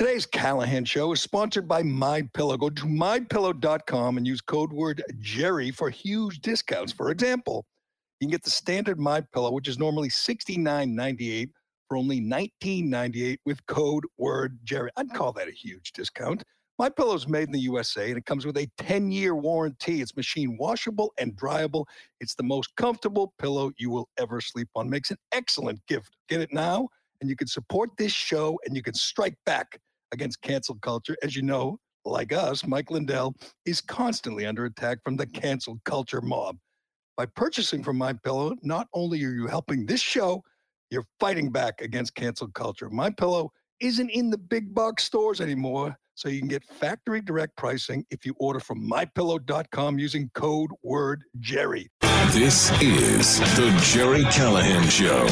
Today's Callahan Show is sponsored by MyPillow. Go to mypillow.com and use code word Jerry for huge discounts. For example, you can get the standard MyPillow, which is normally $69.98, for only $19.98 with code word Jerry. I'd call that a huge discount. MyPillow's made in the USA, and it comes with a 10-year warranty. It's machine washable and dryable. It's the most comfortable pillow you will ever sleep on. Makes an excellent gift. Get it now, and you can support this show, and you can strike back against cancel culture. As you know, like us, Mike Lindell is constantly under attack from the cancel culture mob. By purchasing from MyPillow, not only are you helping this show, you're fighting back against cancel culture. MyPillow isn't in the big box stores anymore, so you can get factory direct pricing if you order from mypillow.com using code word Jerry. This is the Gerry Callahan Show.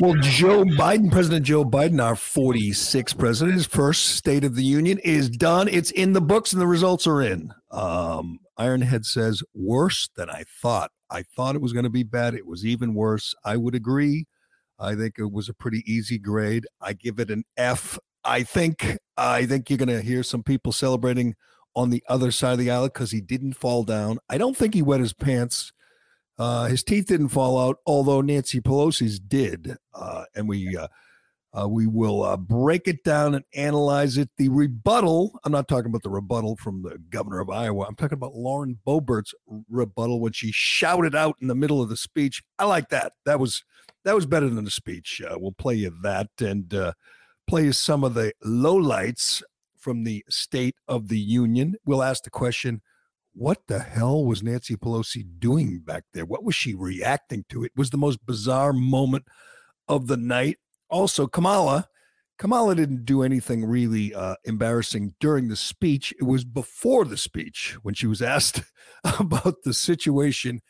Well, Joe Biden, President Joe Biden, our 46th president, his first State of the Union is done. It's in the books and the results are in. Ironhead says, worse than I thought. I thought it was going to be bad. It was even worse. I would agree. I think it was a pretty easy grade. I give it an F. I think you're going to hear some people celebrating on the other side of the aisle because he didn't fall down. I don't think he wet his pants. His teeth didn't fall out, although Nancy Pelosi's did. And we will break it down and analyze it. The rebuttal, I'm not talking about the rebuttal from the governor of Iowa. I'm talking about Lauren Boebert's rebuttal when she shouted out in the middle of the speech. I like that. That was better than the speech. We'll play you that and play you some of the lowlights from the State of the Union. We'll ask the question, what the hell was Nancy Pelosi doing back there? What was she reacting to? It was the most bizarre moment of the night. Also, Kamala didn't do anything really embarrassing during the speech. It was before the speech when she was asked about the situation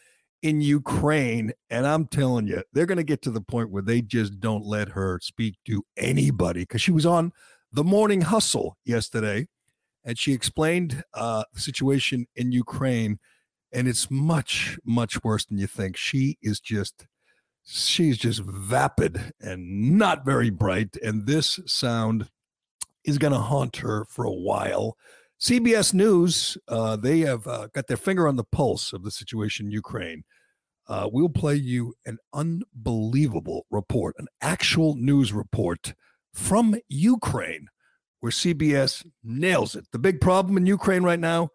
in Ukraine. And I'm telling you, they're going to get to the point where they just don't let her speak to anybody, because she was on The Morning Hustle yesterday. And she explained the situation in Ukraine, and it's much, much worse than you think. She's just vapid and not very bright. And this sound is going to haunt her for a while. CBS News, they have got their finger on the pulse of the situation in Ukraine. We'll play you an unbelievable report, an actual news report from Ukraine, where CBS nails it. The big problem in Ukraine right now,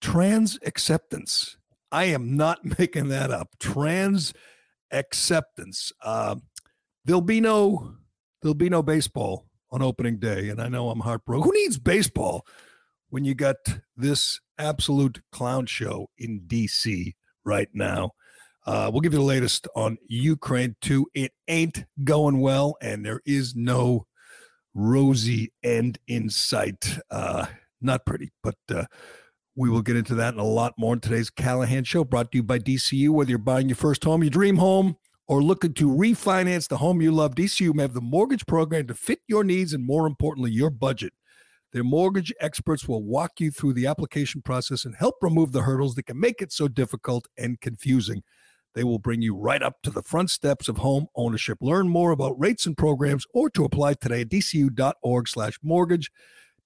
trans acceptance. I am not making that up. Trans acceptance. There'll be no baseball on opening day, and I know I'm heartbroken. Who needs baseball when you got this absolute clown show in DC right now? We'll give you the latest on Ukraine too. It ain't going well, and there is no rosy end in sight. Not pretty, but we will get into that and a lot more in today's Callahan Show, brought to you by DCU. Whether you're buying your first home, your dream home, or looking to refinance the home you love, DCU may have the mortgage program to fit your needs and, more importantly, your budget. Their mortgage experts will walk you through the application process and help remove the hurdles that can make it so difficult and confusing. They will bring you right up to the front steps of home ownership. Learn more about rates and programs, or to apply today at dcu.org/mortgage.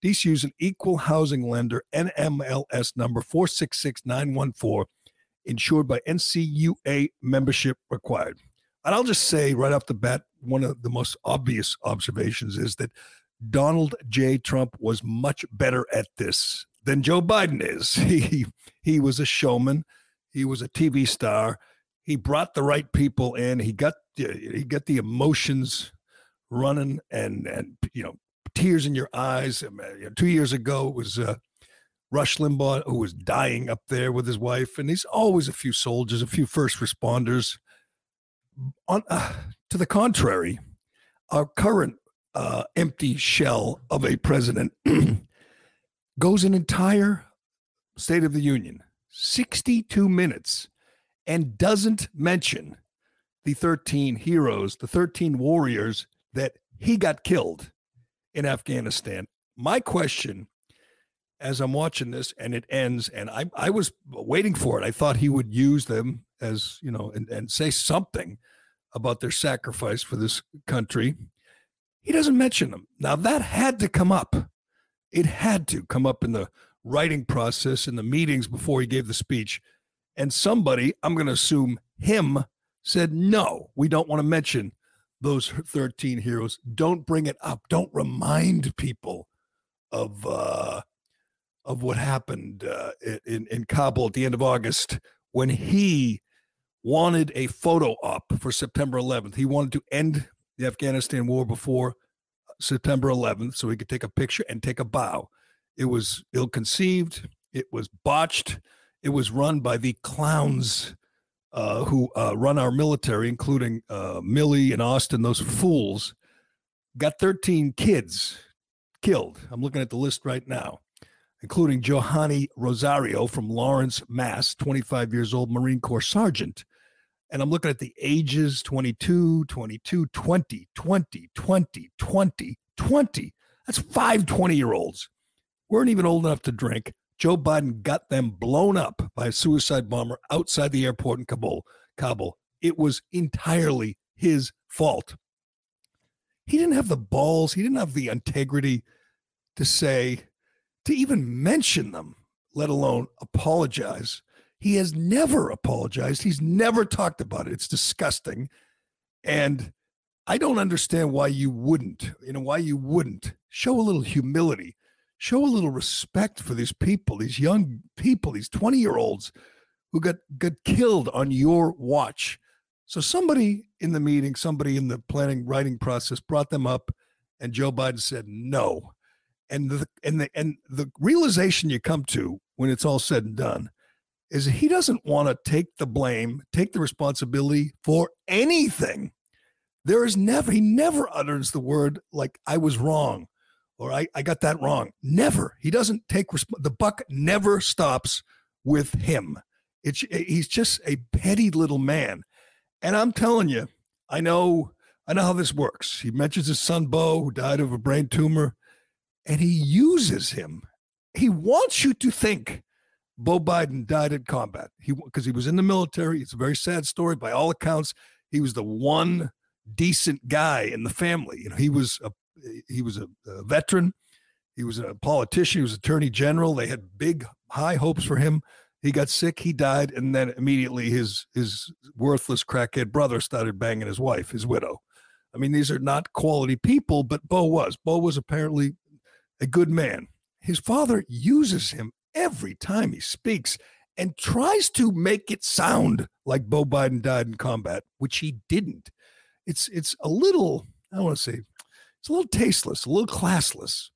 DCU is an equal housing lender, NMLS number 466914, insured by NCUA, membership required. And I'll just say right off the bat, one of the most obvious observations is that Donald J. Trump was much better at this than Joe Biden is. He was a showman. He was a TV star. He brought the right people in. He got the emotions running, and you know, tears in your eyes. 2 years ago, it was Rush Limbaugh who was dying up there with his wife, and there's always a few soldiers, a few first responders. To the contrary, our current empty shell of a president goes an entire State of the Union, 62 minutes. And doesn't mention the 13 heroes, the 13 warriors that he got killed in Afghanistan. My question, as I'm watching this and it ends, and I was waiting for it. I thought he would use them as, you know, and say something about their sacrifice for this country. He doesn't mention them. Now, that had to come up. It had to come up in the writing process, in the meetings before he gave the speech. And somebody, I'm going to assume him, said, no, we don't want to mention those 13 heroes. Don't bring it up. Don't remind people of what happened in Kabul at the end of August when he wanted a photo op for September 11th. He wanted to end the Afghanistan war before September 11th so he could take a picture and take a bow. It was ill-conceived. It was botched. It was run by the clowns who run our military, including Milley and Austin. Those fools got 13 kids killed. I'm looking at the list right now, including Johanny Rosario from Lawrence, Mass., 25 years old, Marine Corps sergeant. And I'm looking at the ages, 22, 20. That's 5 20-year-olds. Weren't even old enough to drink. Joe Biden got them blown up by a suicide bomber outside the airport in Kabul. It was entirely his fault. He didn't have the balls. He didn't have the integrity to say, to even mention them, let alone apologize. He has never apologized. He's never talked about it. It's disgusting. And I don't understand why you wouldn't, show a little humility. Show a little respect for these people, these young people, these 20-year-olds who got killed on your watch. So somebody in the meeting, somebody in the planning, writing process brought them up, and Joe Biden said no. And the realization you come to when it's all said and done is he doesn't want to take the blame, take the responsibility for anything. He never utters the word like I was wrong. Or I got that wrong. Never. He doesn't take the buck never stops with him. He's just a petty little man. And I'm telling you, I know how this works. He mentions his son, Beau, who died of a brain tumor, and he uses him. He wants you to think Beau Biden died in combat because he was in the military. It's a very sad story. By all accounts, he was the one decent guy in the family. He was a veteran. He was a politician. He was attorney general. They had big, high hopes for him. He got sick. He died. And then immediately his worthless crackhead brother started banging his wife, his widow. I mean, these are not quality people, but Beau was apparently a good man. His father uses him every time he speaks and tries to make it sound like Beau Biden died in combat, which he didn't. It's a little, I want to say, it's a little tasteless, a little classless.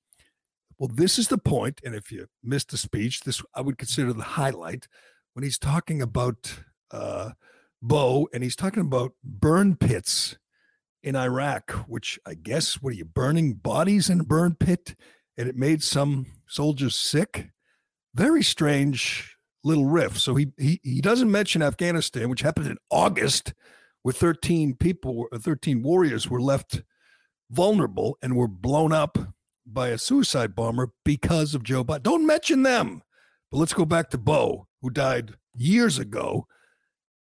Well, this is the point, and if you missed the speech, this I would consider the highlight, when he's talking about Beau, and he's talking about burn pits in Iraq, which I guess, what are you, burning bodies in a burn pit? And it made some soldiers sick. Very strange little riff. So he doesn't mention Afghanistan, which happened in August, where 13 warriors were left vulnerable and were blown up by a suicide bomber because of Joe Biden. Don't mention them. But let's go back to Beau, who died years ago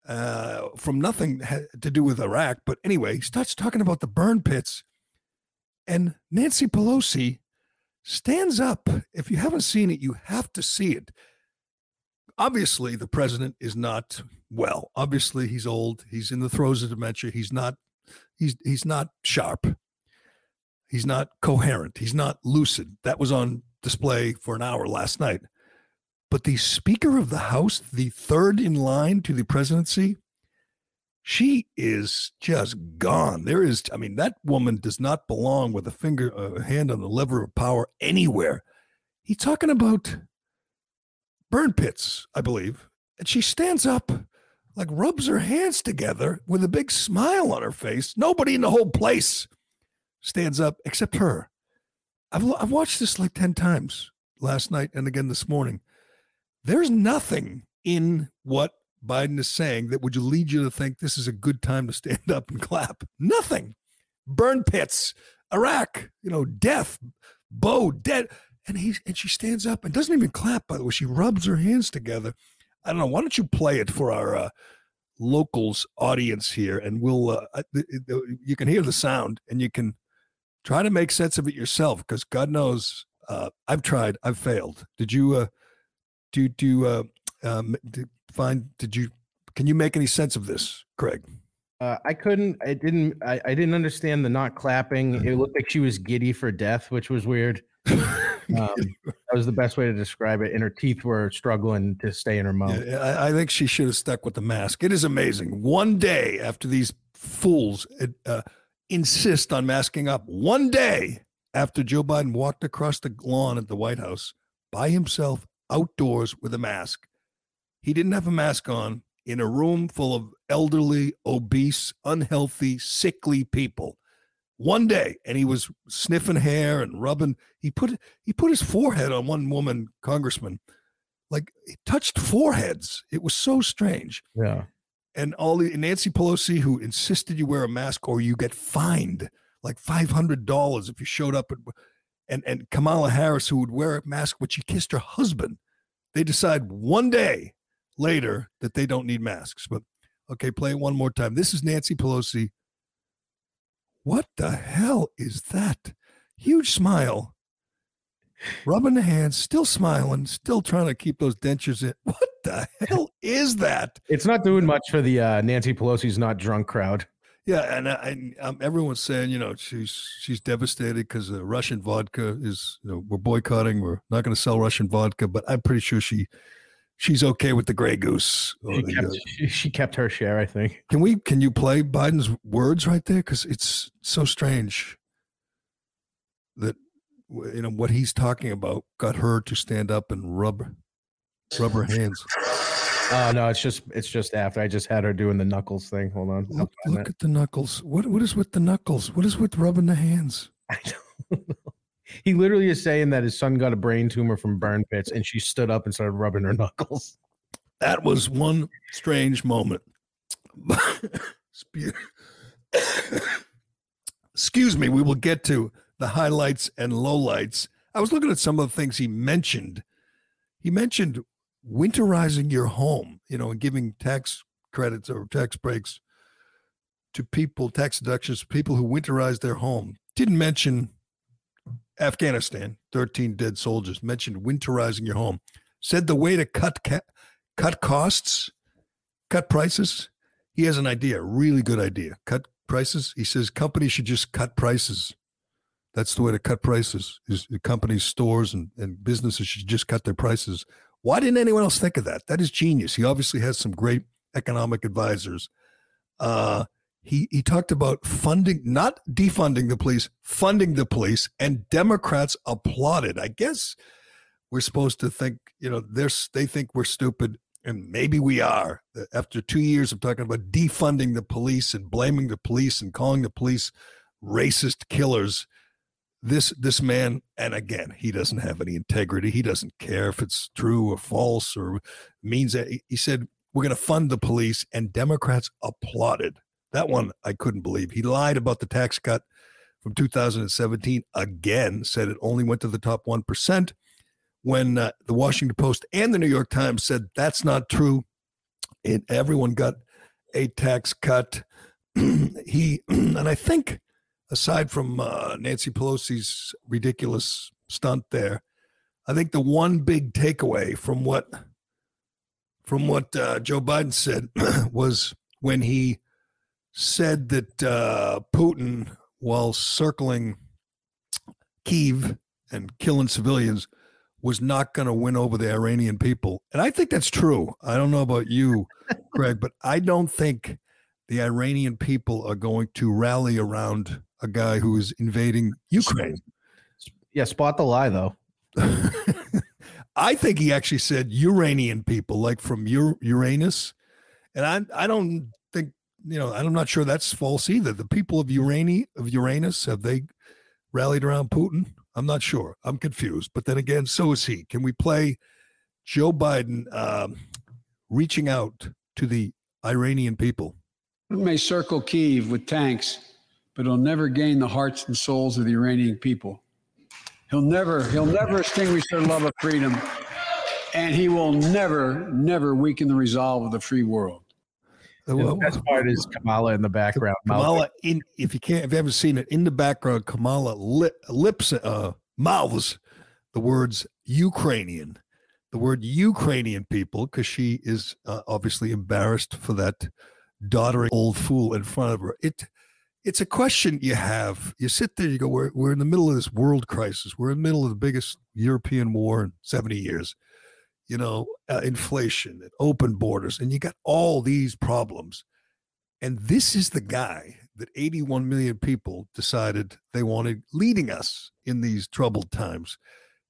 from nothing to do with Iraq. But anyway, he starts talking about the burn pits. And Nancy Pelosi stands up. If you haven't seen it, you have to see it. Obviously, the president is not well. Obviously, he's old. He's in the throes of dementia. He's not sharp. He's not coherent. He's not lucid. That was on display for an hour last night. But the Speaker of the House, the third in line to the presidency, she is just gone. That woman does not belong with a hand on the lever of power anywhere. He's talking about burn pits, I believe. And she stands up, like rubs her hands together with a big smile on her face. Nobody in the whole place stands up except her. I've watched this like 10 times last night and again this morning. There's nothing in what Biden is saying that would lead you to think this is a good time to stand up and clap. Nothing. Burn pits, Iraq, death, Beau, dead. And she stands up and doesn't even clap, by the way. She rubs her hands together. I don't know. Why don't you play it for our locals audience here, and we'll you can hear the sound, and you can Try to make sense of it yourself, because God knows I've tried, I've failed. Did you can you make any sense of this, Craig? I couldn't. I didn't understand the not clapping. It looked like she was giddy for death, which was weird. That was the best way to describe it. And her teeth were struggling to stay in her mouth. Yeah, I think she should have stuck with the mask. It is amazing. One day after these fools insist on masking up, one day after Joe Biden walked across the lawn at the White House by himself outdoors with a mask, he didn't have a mask on in a room full of elderly, obese, unhealthy, sickly people. One day, and he was sniffing hair and rubbing. He put his forehead on one woman, congressman, like he touched foreheads. It was so strange. Yeah. And Nancy Pelosi, who insisted you wear a mask or you get fined like $500 if you showed up, and Kamala Harris, who would wear a mask when she kissed her husband. They decide one day later that they don't need masks. But okay, play it one more time. This is Nancy Pelosi. What the hell is that? Huge smile, rubbing the hands, still smiling, still trying to keep those dentures in. What the hell is that? It's not doing much for the Nancy Pelosi's not drunk crowd. Yeah, and everyone's saying, you know, she's devastated because Russian vodka is, you know, we're boycotting. We're not going to sell Russian vodka, but I'm pretty sure she's okay with the Grey Goose. She kept her share, I think. Can you play Biden's words right there? Because it's so strange that, you know, what he's talking about got her to stand up and rub her hands. Oh, no, it's just after. I just had her doing the knuckles thing. Hold on. Look at the knuckles. What is with the knuckles? What is with rubbing the hands? I don't know. He literally is saying that his son got a brain tumor from burn pits, and she stood up and started rubbing her knuckles. That was one strange moment. Excuse me. We will get to the highlights and lowlights. I was looking at some of the things he mentioned. He mentioned winterizing your home, you know, and giving tax credits or tax breaks to people, tax deductions to people who winterize their home. Didn't mention Afghanistan, 13 dead soldiers, mentioned winterizing your home. Said the way to cut costs, cut prices. He has an idea, really good idea. Cut prices. He says companies should just cut prices. That's the way to cut prices, is the companies, stores, and businesses should just cut their prices. Why didn't anyone else think of that? That is genius. He obviously has some great economic advisors. He talked about funding, not defunding the police, funding the police, and Democrats applauded. I guess we're supposed to think, you know, they think we're stupid, and maybe we are. After 2 years of talking about defunding the police and blaming the police and calling the police racist killers, this man, and again, he doesn't have any integrity. He doesn't care if it's true or false or means that. He said, we're going to fund the police, and Democrats applauded. That one I couldn't believe. He lied about the tax cut from 2017 again, said it only went to the top 1%, when the Washington Post and the New York Times said that's not true. Everyone got a tax cut. And I think, aside from Nancy Pelosi's ridiculous stunt there, I think the one big takeaway from what Joe Biden said was when he said that Putin, while circling Kyiv and killing civilians, was not going to win over the Iranian people. And I think that's true. I don't know about you, Craig, but I don't think the Iranian people are going to rally around a guy who is invading Ukraine. Yeah, spot the lie, though. I think he actually said Uranian people, like from Uranus. And I don't think, you know, I'm not sure that's false either. The people of Uranus, have they rallied around Putin? I'm not sure. I'm confused. But then again, so is he. Can we play Joe Biden reaching out to the Iranian people? Putin may circle Kyiv with tanks, but he'll never gain the hearts and souls of the Iranian people. He'll never extinguish their love of freedom, and he will never weaken the resolve of the free world. The best part is Kamala in the background. Kamala, if you haven't seen it, in the background, Kamala mouths the words Ukrainian, the word Ukrainian people, because she is obviously embarrassed for that doddering old fool in front of her. It's a question you have. You sit there, you go, we're in the middle of this world crisis. We're in the middle of the biggest European war in 70 years. You know, inflation and open borders, and you got all these problems. And this is the guy that 81 million people decided they wanted leading us in these troubled times.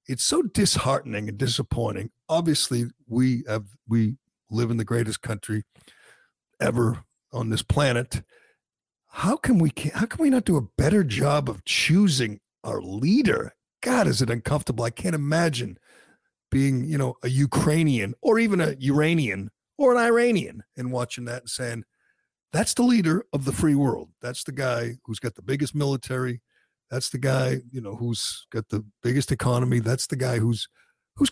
It's so disheartening and disappointing. Obviously, we live in the greatest country ever on this planet. How can we not do a better job of choosing our leader? God, is it uncomfortable? I can't imagine being, you know, a Ukrainian or even a Uranian or an Iranian and watching that and saying, that's the leader of the free world. That's the guy who's got the biggest military. That's the guy, you know, who's got the biggest economy. That's the guy who's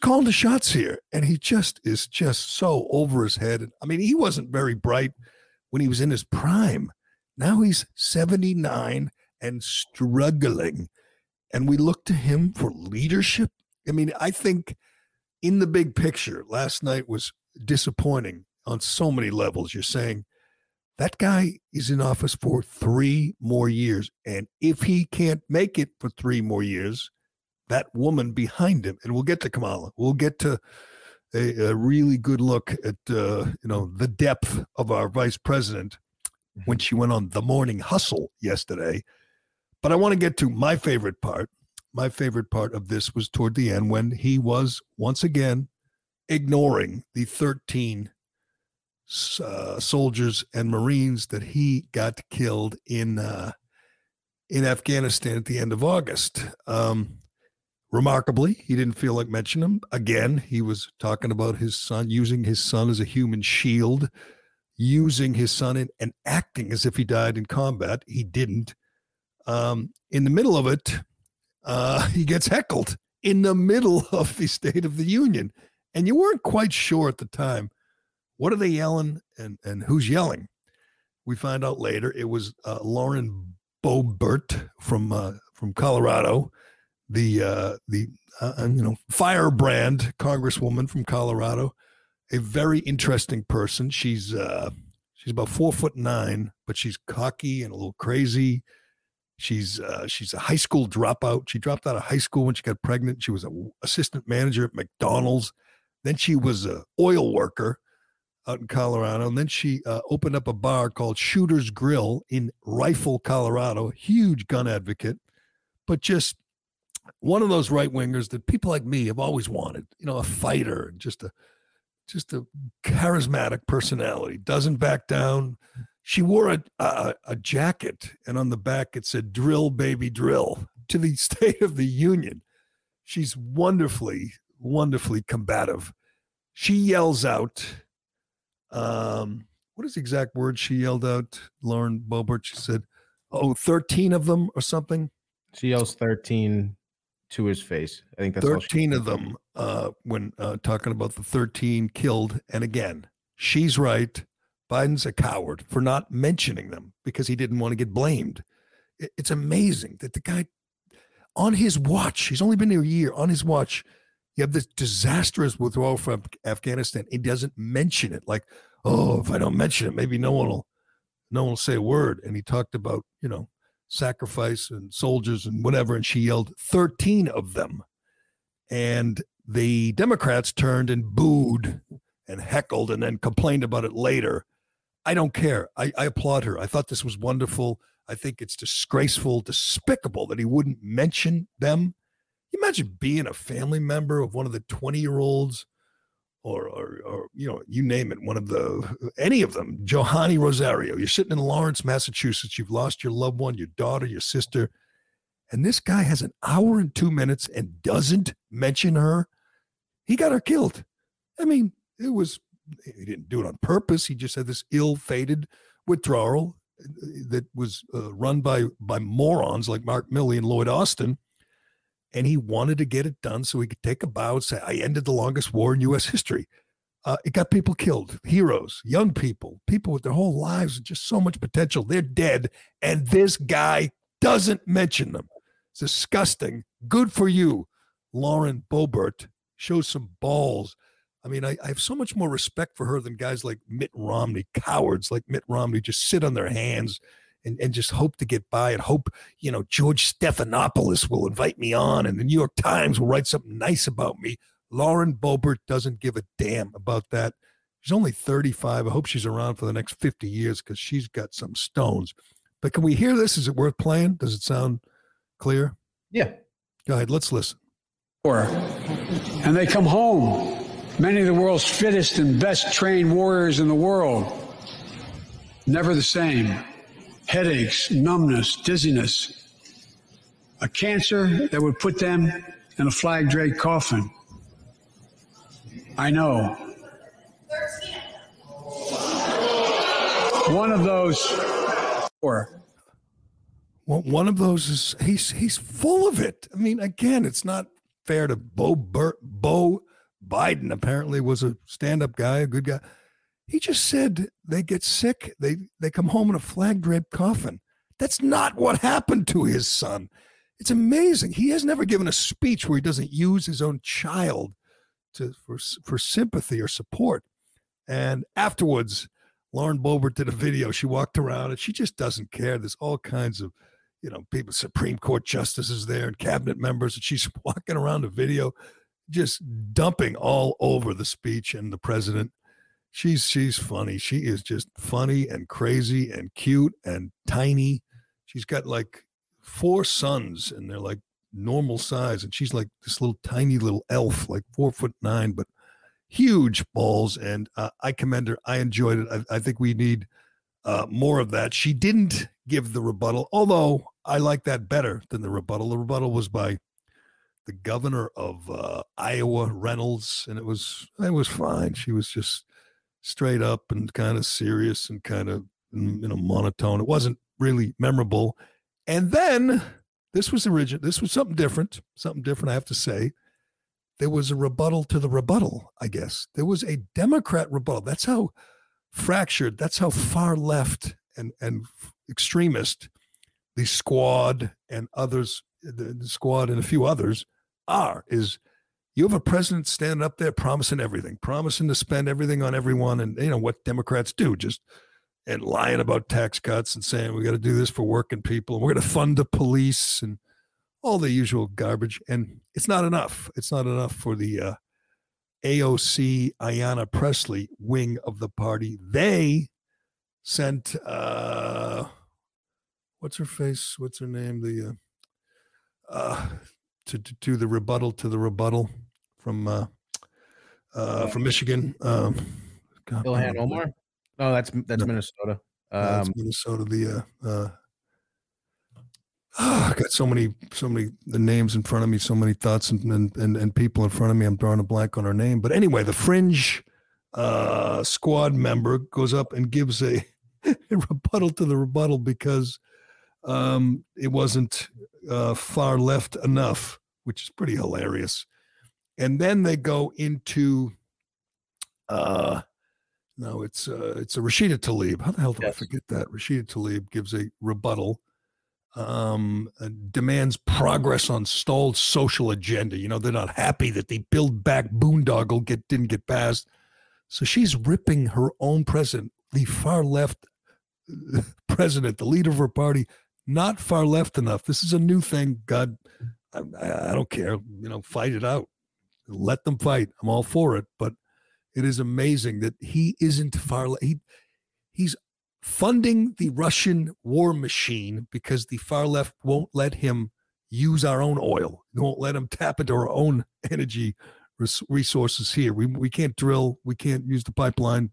calling the shots here. And he just is just so over his head. I mean, he wasn't very bright when he was in his prime. Now he's 79 and struggling. And we look to him for leadership. I mean, I think in the big picture, last night was disappointing on so many levels. You're saying that guy is in office for 3 more years. And if he can't make it for 3 more years, that woman behind him, and we'll get to Kamala, we'll get to a really good look at, you know, the depth of our vice president when she went on The Morning Hustle yesterday. But I want to get to my favorite part. My favorite part of this was toward the end when he was once again ignoring the 13 soldiers and Marines that he got killed in Afghanistan at the end of August. Remarkably, he didn't feel like mentioning them again. He was talking about his son, using his son as a human shield, using his son and acting as if he died in combat. He didn't. In the middle of it, he gets heckled in the middle of the State of the Union. And you weren't quite sure at the time, what are they yelling and who's yelling? We find out later it was Lauren Boebert from Colorado, the firebrand congresswoman from Colorado, a very interesting person. She's about 4'9", but she's cocky and a little crazy. She's a high school dropout. She dropped out of high school when she got pregnant. She was an assistant manager at McDonald's. Then she was an oil worker out in Colorado. And then she opened up a bar called Shooter's Grill in Rifle, Colorado. Huge gun advocate, but just one of those right wingers that people like me have always wanted. You know, a fighter, just a charismatic personality. Doesn't back down. She wore a jacket, and on the back it said, "Drill, baby, drill," to the State of the Union. She's wonderfully, wonderfully combative. She yells out, what is the exact word she yelled out, Lauren Boebert? She said, 13 of them or something? She yells 13 to his face. I think that's 13 of them when talking about the 13 killed. And again, she's right. Biden's a coward for not mentioning them because he didn't want to get blamed. It's amazing that the guy on his watch, he's only been here a year, on his watch, you have this disastrous withdrawal from Afghanistan. He doesn't mention it. Like, oh, if I don't mention it, maybe no one will say a word. And he talked about, you know, sacrifice and soldiers and whatever. And she yelled 13 of them. And the Democrats turned and booed and heckled and then complained about it later. I don't care. I applaud her. I thought this was wonderful. I think it's disgraceful, despicable that he wouldn't mention them. You imagine being a family member of one of the 20-year-olds or you know, you name it, any of them, Johanny Rosario. You're sitting in Lawrence, Massachusetts. You've lost your loved one, your daughter, your sister. And this guy has an hour and 2 minutes and doesn't mention her. He got her killed. I mean, he didn't do it on purpose. He just had this ill-fated withdrawal that was run by morons like Mark Milley and Lloyd Austin. And he wanted to get it done so he could take a bow and say, I ended the longest war in U.S. history. It got people killed, heroes, young people, people with their whole lives and just so much potential. They're dead, and this guy doesn't mention them. It's disgusting. Good for you, Lauren Boebert. Show some balls. I mean, I have so much more respect for her than guys like Mitt Romney, cowards like Mitt Romney, just sit on their hands and just hope to get by and hope, you know, George Stephanopoulos will invite me on and the New York Times will write something nice about me. Lauren Boebert doesn't give a damn about that. She's only 35. I hope she's around for the next 50 years because she's got some stones. But can we hear this? Is it worth playing? Does it sound clear? Yeah. Go ahead. Let's listen. And they come home, many of the world's fittest and best trained warriors in the world. Never the same. Headaches, numbness, dizziness. A cancer that would put them in a flag-draped coffin. I know. One of those, or one of those is he's full of it. I mean, again, it's not fair to Beau Biden. Apparently, was a stand-up guy, a good guy. He just said they get sick, they come home in a flag-draped coffin. That's not what happened to his son. It's amazing. He has never given a speech where he doesn't use his own child for sympathy or support. And afterwards, Lauren Boebert did a video. She walked around and she just doesn't care. There's all kinds of, you know, people, Supreme Court justices there and cabinet members, and she's walking around a video just dumping all over the speech and the president. She's funny. She is just funny and crazy and cute and tiny. She's got like four sons and they're like normal size, and she's like this little tiny little elf, like 4'9", but huge balls. And I commend her. I enjoyed it. I think we need more of that. She didn't give the rebuttal, although I like that better than the rebuttal. The rebuttal was by the governor of Iowa, Reynolds, and it was fine. She was just straight up and kind of serious and kind of, you know, monotone. It wasn't really memorable. And then this was something different, I have to say. There was a rebuttal to the rebuttal, I guess. There was a Democrat rebuttal. That's how fractured, that's how far left and extremist the Squad and others, the Squad and a few others are, is you have a president standing up there promising everything, promising to spend everything on everyone. And, you know, what Democrats do, just and lying about tax cuts and saying, we got to do this for working people. And we're going to fund the police and all the usual garbage. And it's not enough. It's not enough for the AOC, Ayanna Pressley wing of the party. They sent, what's her name? The, to do the rebuttal to the rebuttal from Michigan. Ilhan Omar. No, that's no. Minnesota. That's Minnesota. The I got so many the names in front of me, so many thoughts and people in front of me. I'm drawing a blank on her name, but anyway, the fringe Squad member goes up and gives a rebuttal to the rebuttal because it wasn't far left enough, which is pretty hilarious. And then they go into it's a Rashida Tlaib. How the hell did I forget that? Rashida Tlaib gives a rebuttal, demands progress on stalled social agenda. You know, they're not happy that the Build Back boondoggle didn't get passed. So she's ripping her own president, the far left president, the leader of her party, not far left enough. This is a new thing. God, I don't care. You know, fight it out. Let them fight. I'm all for it. But it is amazing that he isn't far left. He's funding the Russian war machine because the far left won't let him use our own oil. They won't let him tap into our own energy resources here. We can't drill. We can't use the pipeline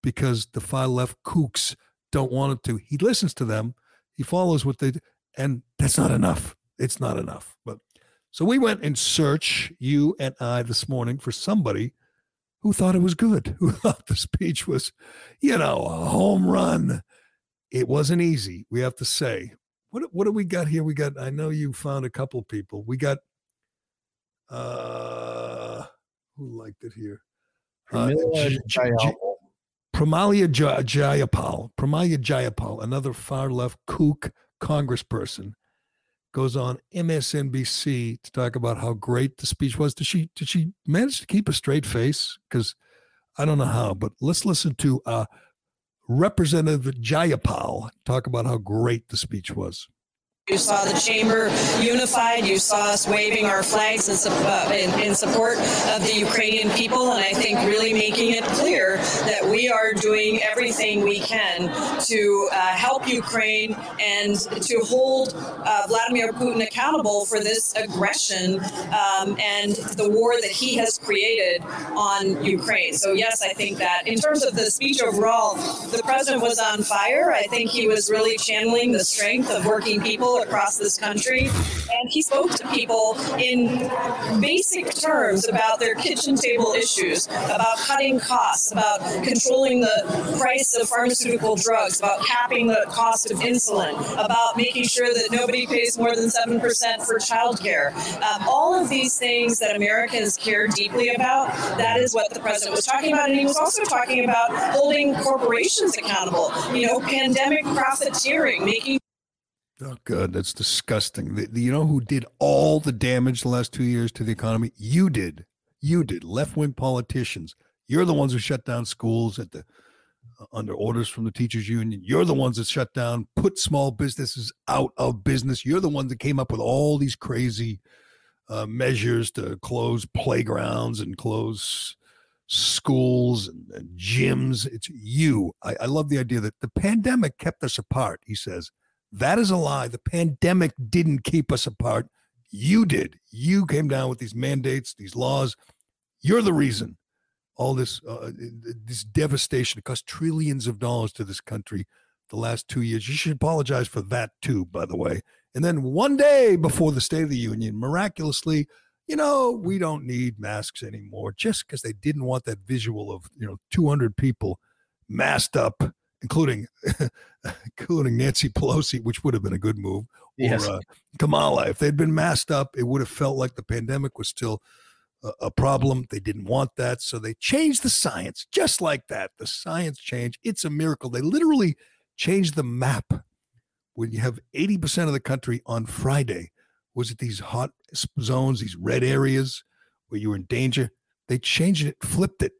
because the far left kooks don't want it to. He listens to them. He follows what they do. And that's not enough. It's not enough. But so we went in search, you and I, this morning for somebody who thought it was good, who thought the speech was, you know, a home run. It wasn't easy, we have to say. What do we got here? We got, I know you found a couple people. We got, who liked it here? Pramila Jayapal, another far-left kook congressperson, goes on MSNBC to talk about how great the speech was. Did she manage to keep a straight face? Because I don't know how, but let's listen to Representative Jayapal talk about how great the speech was. You saw the chamber unified. You saw us waving our flags in support of the Ukrainian people, and I think really making it clear that we are doing everything we can to help Ukraine and to hold Vladimir Putin accountable for this aggression and the war that he has created on Ukraine. So, yes, I think that in terms of the speech overall, the president was on fire. I think he was really channeling the strength of working people across this country, and he spoke to people in basic terms about their kitchen table issues, about cutting costs, about controlling the price of pharmaceutical drugs, about capping the cost of insulin, about making sure that nobody pays more than 7% for childcare. All of these things that Americans care deeply about, that is what the president was talking about. And he was also talking about holding corporations accountable, pandemic profiteering, making... Oh, God, that's disgusting. You know who did all the damage the last 2 years to the economy? You did. You did. Left-wing politicians. You're the ones who shut down schools under orders from the teachers union. You're the ones that shut down, put small businesses out of business. You're the ones that came up with all these crazy measures to close playgrounds and close schools and gyms. It's you. I love the idea that the pandemic kept us apart, he says. That is a lie. The pandemic didn't keep us apart. You did. You came down with these mandates, these laws. You're the reason. All this devastation cost trillions of dollars to this country the last 2 years. You should apologize for that too, by the way. And then one day before the State of the Union, miraculously, we don't need masks anymore, just because they didn't want that visual of 200 people masked up, including Nancy Pelosi, which would have been a good move, yes. Or Kamala. If they'd been masked up, it would have felt like the pandemic was still a problem. They didn't want that, so they changed the science just like that. The science changed. It's a miracle. They literally changed the map. When you have 80% of the country on Friday, was it these hot zones, these red areas where you were in danger? They changed it, flipped it,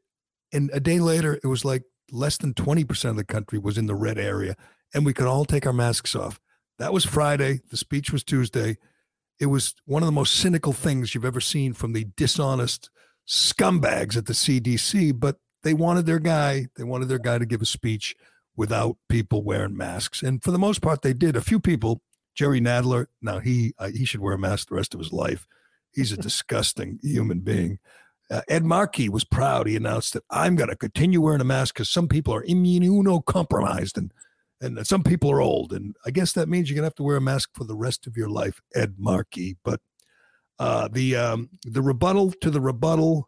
and a day later, it was like, less than 20% of the country was in the red area, and we could all take our masks off. That was Friday. The speech was Tuesday. It was one of the most cynical things you've ever seen from the dishonest scumbags at the CDC, but they wanted their guy. They wanted their guy to give a speech without people wearing masks. And for the most part, they did. A few people, Jerry Nadler, now he should wear a mask the rest of his life. He's a disgusting human being. Ed Markey was proud. He announced that I'm going to continue wearing a mask because some people are immunocompromised and some people are old. And I guess that means you're going to have to wear a mask for the rest of your life, Ed Markey. But the rebuttal to the rebuttal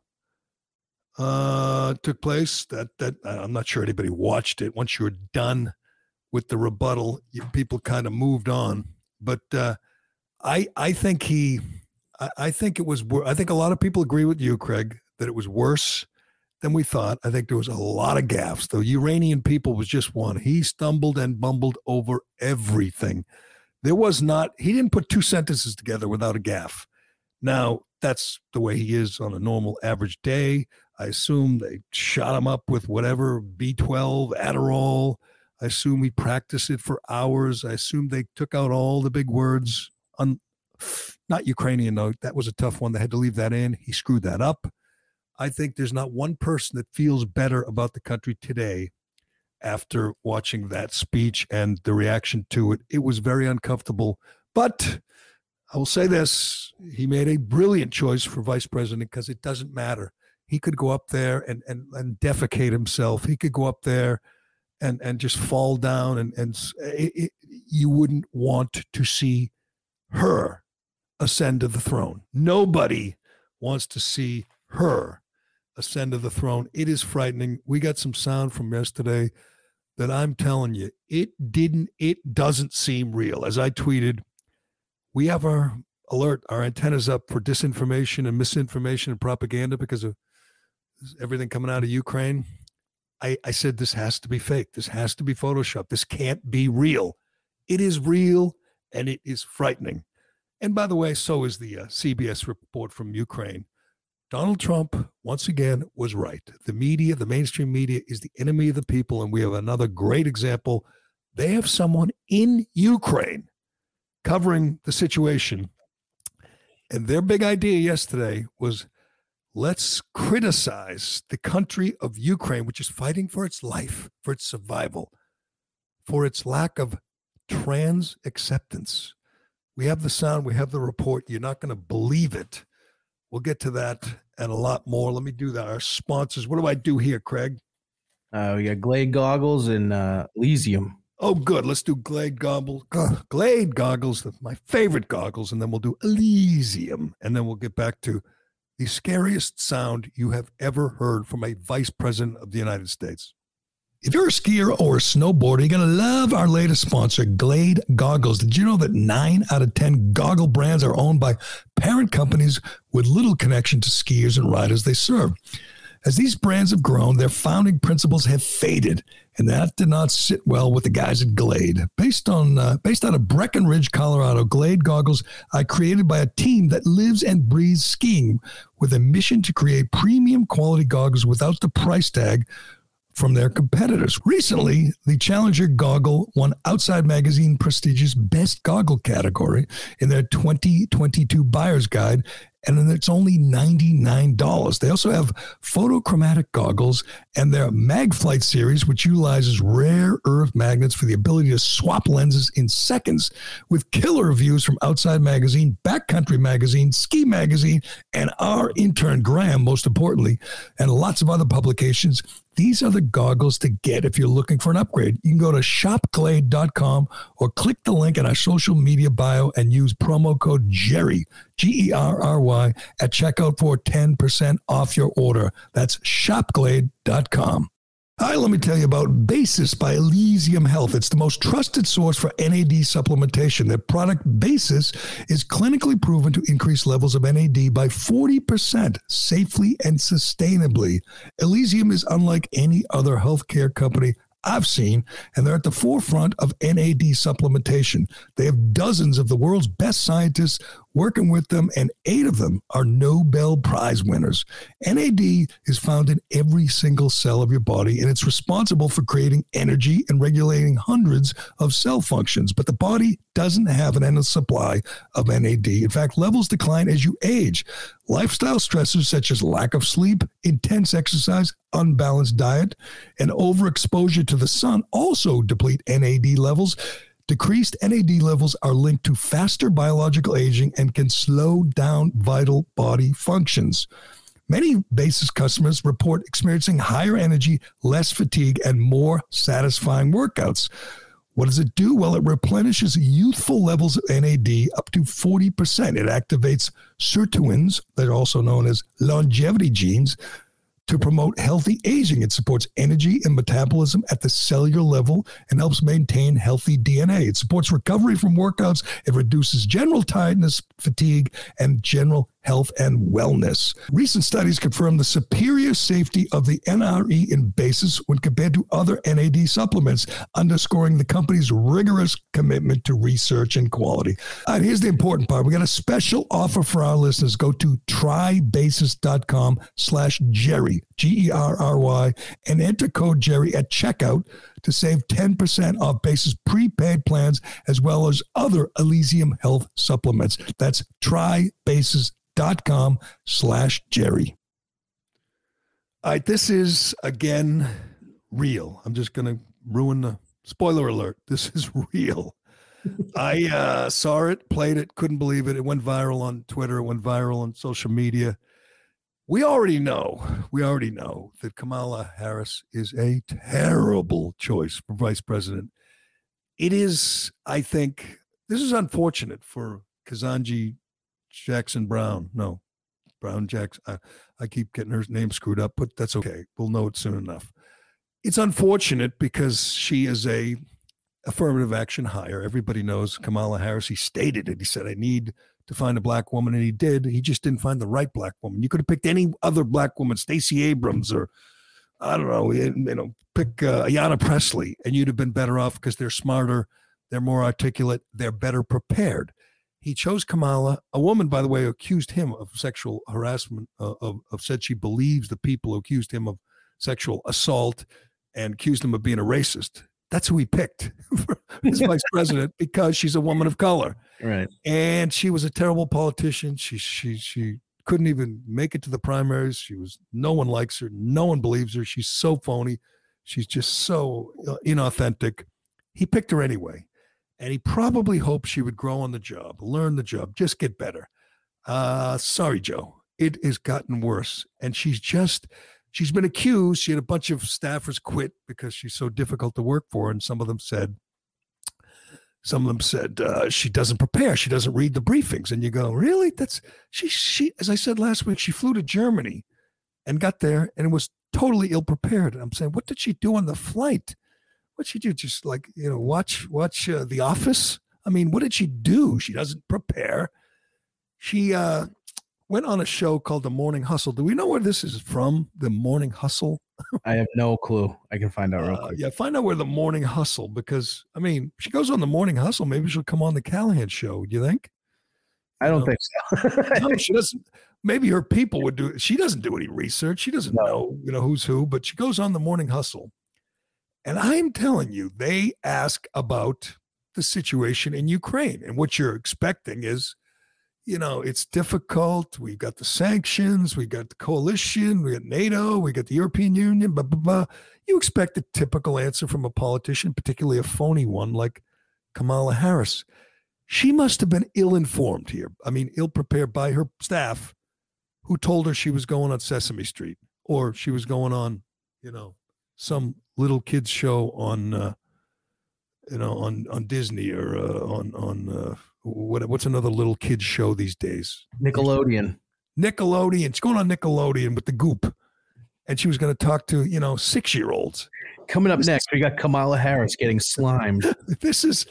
took place. That I'm not sure anybody watched it. Once you were done with the rebuttal, people kind of moved on. But I think a lot of people agree with you, Craig, that it was worse than we thought. I think there was a lot of gaffes. The Iranian people was just one. He stumbled and bumbled over everything. He didn't put two sentences together without a gaffe. Now, that's the way he is on a normal average day. I assume they shot him up with whatever, B12, Adderall. I assume he practiced it for hours. I assume they took out all the big words on... Not Ukrainian, though. That was a tough one. They had to leave that in. He screwed that up. I think there's not one person that feels better about the country today after watching that speech and the reaction to it. It was very uncomfortable. But I will say this. He made a brilliant choice for vice president because it doesn't matter. He could go up there and defecate himself. He could go up there and just fall down. And you wouldn't want to see her ascend to the throne. Nobody wants to see her ascend to the throne. It is frightening. We got some sound from yesterday that I'm telling you, it doesn't seem real. As I tweeted, we have our antennas up for disinformation and misinformation and propaganda because of everything coming out of Ukraine, I said, this has to be fake. This has to be Photoshopped. This can't be real. It is real, and it is frightening. And by the way, so is the CBS report from Ukraine. Donald Trump, once again, was right. The media, the mainstream media, is the enemy of the people, and we have another great example. They have someone in Ukraine covering the situation, and their big idea yesterday was, let's criticize the country of Ukraine, which is fighting for its life, for its survival, for its lack of trans acceptance. We have the sound, we have the report. You're not going to believe it. We'll get to that and a lot more. Let me do that. Our sponsors. What do I do here, Craig? We got Glade Goggles and Elysium. Oh, good. Let's do Glade Goggles. Glade Goggles, my favorite goggles, and then we'll do Elysium, and then we'll get back to the scariest sound you have ever heard from a vice president of the United States. If you're a skier or a snowboarder, you're going to love our latest sponsor, Glade Goggles. Did you know that 9 out of 10 goggle brands are owned by parent companies with little connection to skiers and riders they serve? As these brands have grown, their founding principles have faded, and that did not sit well with the guys at Glade. Based out of Breckenridge, Colorado, Glade Goggles are created by a team that lives and breathes skiing with a mission to create premium quality goggles without the price tag from their competitors. Recently, the Challenger Goggle won Outside Magazine prestigious Best Goggle category in their 2022 Buyer's Guide, and it's only $99. They also have photochromatic goggles and their MagFlight series, which utilizes rare earth magnets for the ability to swap lenses in seconds, with killer reviews from Outside Magazine, Backcountry Magazine, Ski Magazine, and our intern, Graham, most importantly, and lots of other publications. These are the goggles to get if you're looking for an upgrade. You can go to shopglade.com or click the link in our social media bio and use promo code Gerry, Gerry, at checkout for 10% off your order. That's shopglade.com. All right, let me tell you about Basis by Elysium Health. It's the most trusted source for NAD supplementation. Their product Basis is clinically proven to increase levels of NAD by 40% safely and sustainably. Elysium is unlike any other healthcare company I've seen, and they're at the forefront of NAD supplementation. They have dozens of the world's best scientists working with them, and 8 of them are Nobel Prize winners. NAD is found in every single cell of your body, and it's responsible for creating energy and regulating hundreds of cell functions. But the body doesn't have an endless supply of NAD. In fact, levels decline as you age. Lifestyle stressors such as lack of sleep, intense exercise, unbalanced diet, and overexposure to the sun also deplete NAD levels. Decreased NAD levels are linked to faster biological aging and can slow down vital body functions. Many Basis customers report experiencing higher energy, less fatigue, and more satisfying workouts. What does it do? Well, it replenishes youthful levels of NAD up to 40%. It activates sirtuins, that are also known as longevity genes, to promote healthy aging. It supports energy and metabolism at the cellular level and helps maintain healthy DNA. It supports recovery from workouts. It reduces general tiredness, fatigue, and general health and wellness. Recent studies confirm the superior safety of the NRE in Basis when compared to other NAD supplements, underscoring the company's rigorous commitment to research and quality. All right, here's the important part. We got a special offer for our listeners. Go to trybasis.com/Gerry, Gerry, and enter code Gerry at checkout to save 10% off Basis prepaid plans as well as other Elysium Health supplements. That's trybasis.com/Gerry. All right, this is, again, real. I'm just going to ruin the spoiler alert. This is real. I saw it, played it, couldn't believe it. It went viral on Twitter. It went viral on social media. We already know that Kamala Harris is a terrible choice for vice president. It is, I think, this is unfortunate for Ketanji Jackson-Brown. No, Brown Jackson. I keep getting her name screwed up, but that's okay. We'll know it soon enough. It's unfortunate because she is a affirmative action hire. Everybody knows Kamala Harris. He stated it. He said, I need to find a black woman, and he did. He just didn't find the right black woman. You could have picked any other black woman, Stacey Abrams, or I don't know, pick Ayanna Pressley, and you'd have been better off because they're smarter, they're more articulate, they're better prepared. He chose Kamala, a woman, by the way, who accused him of sexual harassment, said she believes the people who accused him of sexual assault and accused him of being a racist. That's who he picked as vice president because she's a woman of color. Right. And she was a terrible politician. She couldn't even make it to the primaries. No one likes her. No one believes her. She's so phony. She's just so inauthentic. He picked her anyway. And he probably hoped she would grow on the job, learn the job, just get better. Sorry, Joe, it has gotten worse. And she's been accused. She had a bunch of staffers quit because she's so difficult to work for. And some of them said she doesn't prepare. She doesn't read the briefings. And you go, really? She, as I said last week, she flew to Germany and got there and was totally ill prepared. And I'm saying, what did she do on the flight? What'd she do? Just watch The Office? I mean, what did she do? She doesn't prepare. She, went on a show called The Morning Hustle. Do we know where this is from? The Morning Hustle? I have no clue. I can find out real quick. Yeah, find out where The Morning Hustle, because, I mean, she goes on The Morning Hustle. Maybe she'll come on the Callahan show. Do you think? I don't think so. No, she doesn't. Maybe her people would do it. She doesn't do any research. She doesn't know, who's who, but she goes on The Morning Hustle. And I'm telling you, they ask about the situation in Ukraine. And what you're expecting is, it's difficult. We've got the sanctions. We've got the coalition. We got NATO. We got the European Union, blah, blah, blah. You expect a typical answer from a politician, particularly a phony one like Kamala Harris. She must have been ill-informed here. I mean, ill-prepared by her staff who told her she was going on Sesame Street or she was going on, some little kids show on, on Disney or on what's another little kids show these days? Nickelodeon. She's going on Nickelodeon with the Goop, and she was going to talk to 6-year-olds. Coming up next, we got Kamala Harris getting slimed. This is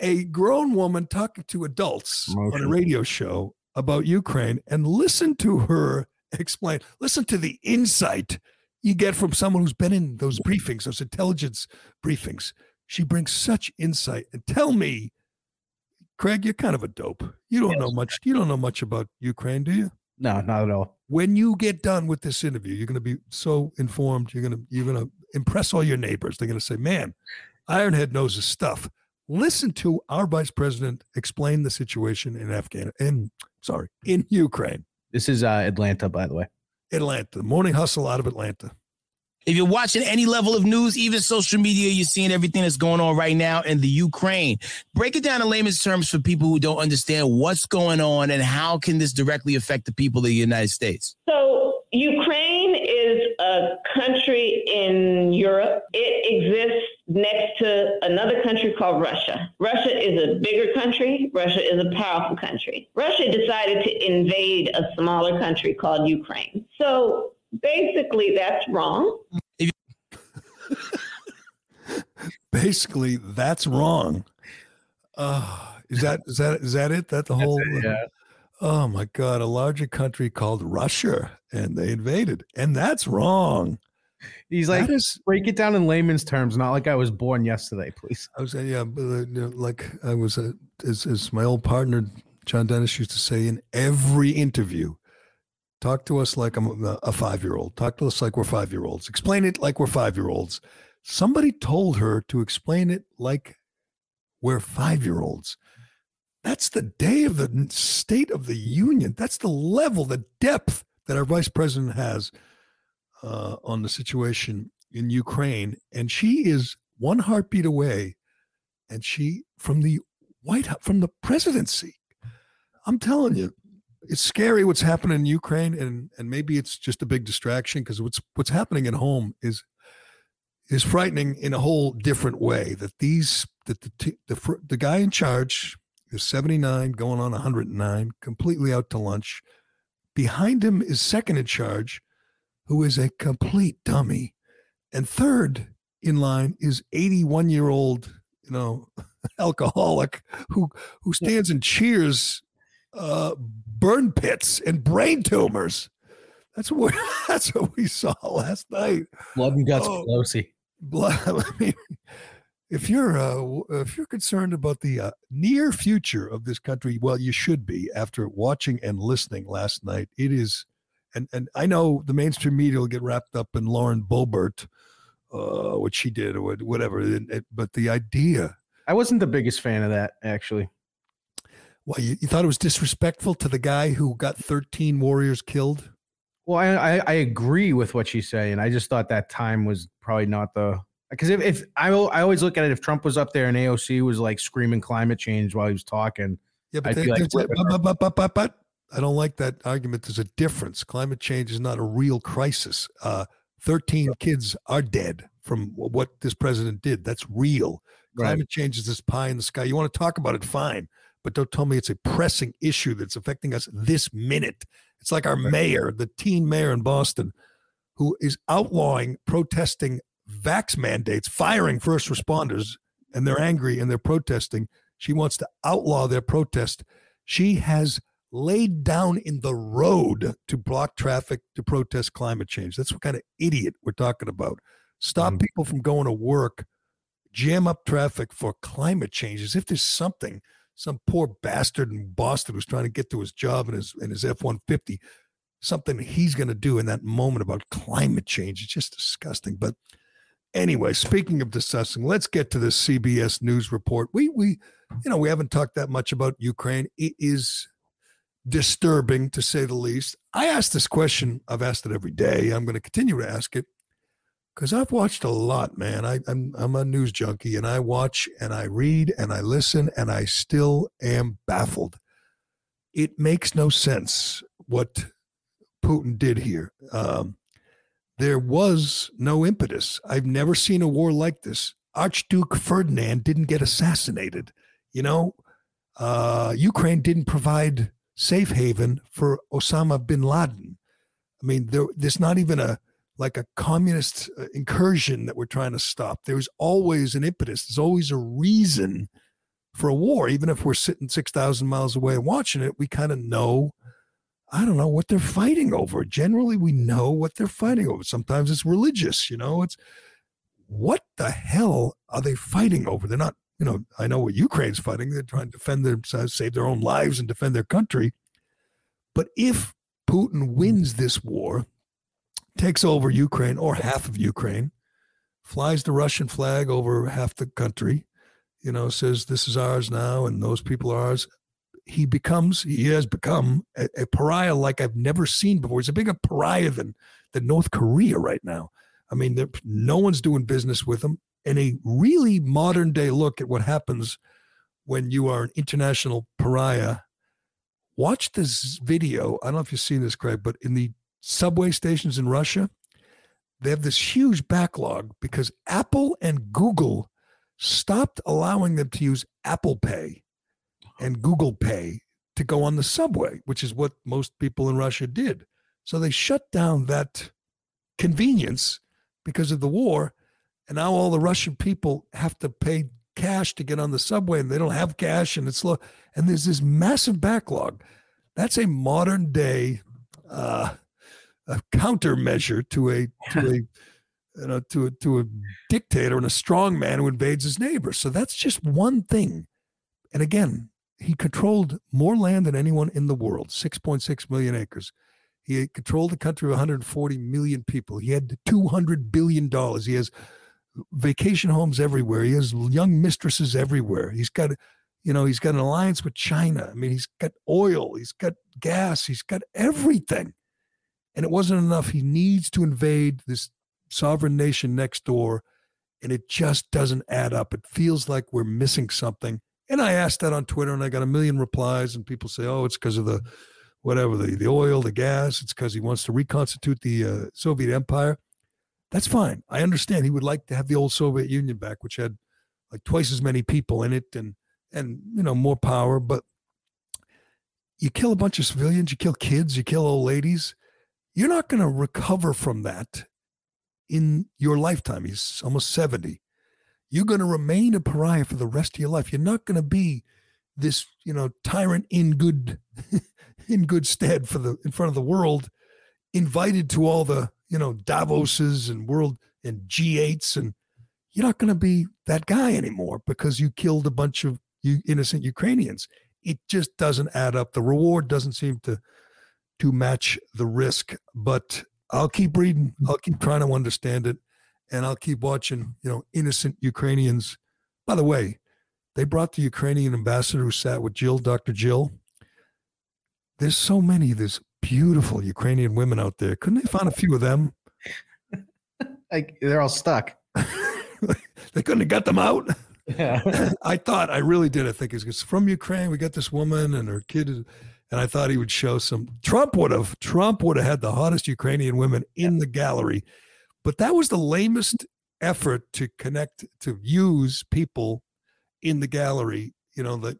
a grown woman talking to adults on a radio show about Ukraine, and listen to her explain. Listen to the insight you get from someone who's been in those briefings, those intelligence briefings. She brings such insight. And tell me, Craig, you're kind of a dope. You don't know much. You don't know much about Ukraine, do you? No, not at all. When you get done with this interview, you're going to be so informed. You're going to impress all your neighbors. They're going to say, "Man, Ironhead knows his stuff." Listen to our vice president explain the situation in in Ukraine. This is Atlanta, by the way. Atlanta, Morning Hustle out of Atlanta. If you're watching any level of news, even social media, you're seeing everything that's going on right now in the Ukraine. Break it down in layman's terms for people who don't understand what's going on and how can this directly affect the people of the United States. So Ukraine is a country in Europe. It exists next to another country called Russia. Russia is a bigger country. Russia is a powerful country. Russia decided to invade a smaller country called Ukraine. So basically, that's wrong. Basically, that's wrong. Is that it? That the whole? That's it, yeah. Oh my God! A larger country called Russia, and they invaded, and that's wrong. He's like, break it down in layman's terms, not like I was born yesterday, please. I was, as my old partner John Dennis used to say in every interview, talk to us like I'm a 5-year-old. Talk to us like we're 5-year-olds. Explain it like we're 5-year-olds. Somebody told her to explain it like we're 5-year-olds. That's the day of the State of the Union. That's the level, the depth that our vice president has on the situation in Ukraine. And she is one heartbeat away. And she from the White House, from the presidency. I'm telling you, it's scary what's happening in Ukraine. And maybe it's just a big distraction because what's happening at home is frightening in a whole different way that the guy in charge is 79 going on 109, completely out to lunch. Behind him is second in charge, who is a complete dummy. And third in line is 81-year-old, alcoholic who stands and cheers burn pits and brain tumors. That's what we saw last night. Blood and guts, Pelosi. If you're concerned about the near future of this country, well, you should be after watching and listening last night. It is, and I know the mainstream media will get wrapped up in Lauren Boebert, what she did or whatever. But the idea, I wasn't the biggest fan of that actually. Well, you thought it was disrespectful to the guy who got 13 warriors killed. Well, I agree with what she's saying. I just thought that time was probably not the. Because if I always look at it, if Trump was up there and AOC was like screaming climate change while he was talking, yeah, but I don't like that argument. There's a difference. Climate change is not a real crisis. 13 kids are dead from what this president did. That's real. Climate change is this pie in the sky. You want to talk about it, fine, but don't tell me it's a pressing issue that's affecting us this minute. It's like our mayor, the teen mayor in Boston, who is outlawing, protesting vax mandates, firing first responders, and they're angry and they're protesting. She wants to outlaw their protest. She has laid down in the road to block traffic to protest climate change. That's what kind of idiot we're talking about. Stop people from going to work, jam up traffic for climate change as if there's something, some poor bastard in Boston who's trying to get to his job and his F-150, something he's going to do in that moment about climate change. It's just disgusting. But anyway, speaking of discussing, let's get to this CBS News report. We haven't talked that much about Ukraine. It is disturbing, to say the least. I asked this question. I've asked it every day. I'm going to continue to ask it because I've watched a lot, man. I'm a news junkie, and I watch, and I read, and I listen, and I still am baffled. It makes no sense what Putin did here. There was no impetus. I've never seen a war like this. Archduke Ferdinand didn't get assassinated. Ukraine didn't provide safe haven for Osama bin Laden. I mean, there's not even a communist incursion that we're trying to stop. There's always an impetus. There's always a reason for a war. Even if we're sitting 6,000 miles away and watching it, we kind of know, I don't know what they're fighting over. Generally, we know what they're fighting over. Sometimes it's religious, it's what the hell are they fighting over? They're not, I know what Ukraine's fighting. They're trying to defend themselves, save their own lives and defend their country. But if Putin wins this war, takes over Ukraine or half of Ukraine, flies the Russian flag over half the country, says this is ours now and those people are ours, he has become a pariah like I've never seen before. He's a bigger pariah than North Korea right now. I mean, no one's doing business with him. And a really modern day look at what happens when you are an international pariah. Watch this video. I don't know if you've seen this, Craig, but in the subway stations in Russia, they have this huge backlog because Apple and Google stopped allowing them to use Apple Pay and Google Pay to go on the subway, which is what most people in Russia did. So they shut down that convenience because of the war. And now all the Russian people have to pay cash to get on the subway, and they don't have cash, and it's slow. And there's this massive backlog. That's a modern day a countermeasure to a dictator and a strong man who invades his neighbor. So that's just one thing. And again, he controlled more land than anyone in the world, 6.6 million acres. He controlled the country of 140 million people. He had $200 billion. He has vacation homes everywhere. He has young mistresses everywhere. He's got, he's got an alliance with China. I mean, he's got oil. He's got gas. He's got everything. And it wasn't enough. He needs to invade this sovereign nation next door. And it just doesn't add up. It feels like we're missing something. And I asked that on Twitter, and I got a million replies, and people say, oh, it's because of the oil, the gas. It's because he wants to reconstitute the Soviet Empire. That's fine. I understand he would like to have the old Soviet Union back, which had like twice as many people in it and more power. But you kill a bunch of civilians, you kill kids, you kill old ladies. You're not going to recover from that in your lifetime. He's almost 70. You're going to remain a pariah for the rest of your life. You're not going to be this, you know, tyrant in good in good stead for the in front of the world, invited to all the, you know, Davoses and world and G8s, and you're not going to be that guy anymore because you killed a bunch of innocent Ukrainians. It just doesn't add up. The reward doesn't seem to match the risk. But I'll keep reading. I'll keep trying to understand it, and I'll keep watching, you know, innocent Ukrainians. By the way, they brought the Ukrainian ambassador who sat with Jill, Dr. Jill. There's so many of these beautiful Ukrainian women out there. Couldn't they find a few of them? Like, they're all stuck. They couldn't have got them out. Yeah. I really did. I think it's from Ukraine. We got this woman and her kid, and I thought he would show some. Trump would have had the hottest Ukrainian women in the gallery, but that was the lamest effort to connect, to use people in the gallery, you know, that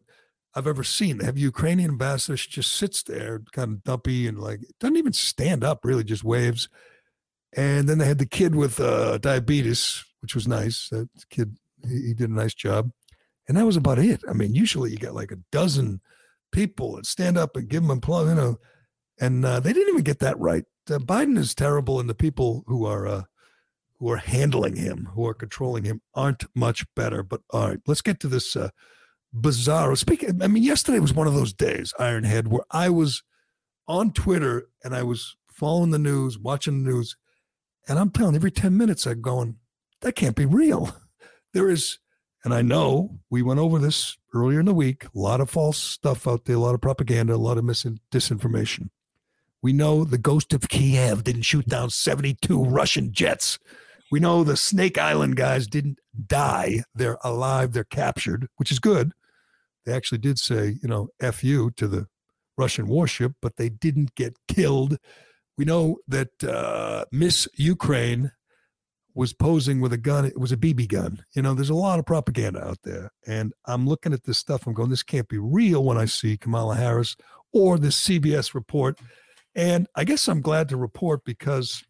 I've ever seen. They have a Ukrainian ambassador. She just sits there, kind of dumpy, and like doesn't even stand up. Really, just waves. And then they had the kid with diabetes, which was nice. That kid. He did a nice job. And that was about it. I mean, usually you got like a dozen people that stand up and give them applause, you know, and they didn't even get that right. Biden is terrible, and the people who are handling him, who are controlling him, aren't much better. But all right, let's get to this bizarro. Speaking, I mean, yesterday was one of those days, Ironhead, where I was on Twitter and I was following the news, watching the news, and I'm telling you, every 10 minutes I'm going, that can't be real. There is, and I know we went over this earlier in the week, a lot of false stuff out there, a lot of propaganda, a lot of disinformation. We know the ghost of Kiev didn't shoot down 72 Russian jets. We know the Snake Island guys didn't die. They're alive. They're captured, which is good. They actually did say, you know, F you to the Russian warship, but they didn't get killed. We know that Miss Ukraine was posing with a gun. It was a BB gun. You know, there's a lot of propaganda out there. And I'm looking at this stuff. I'm going, this can't be real when I see Kamala Harris or this CBS report. And I guess I'm glad to report because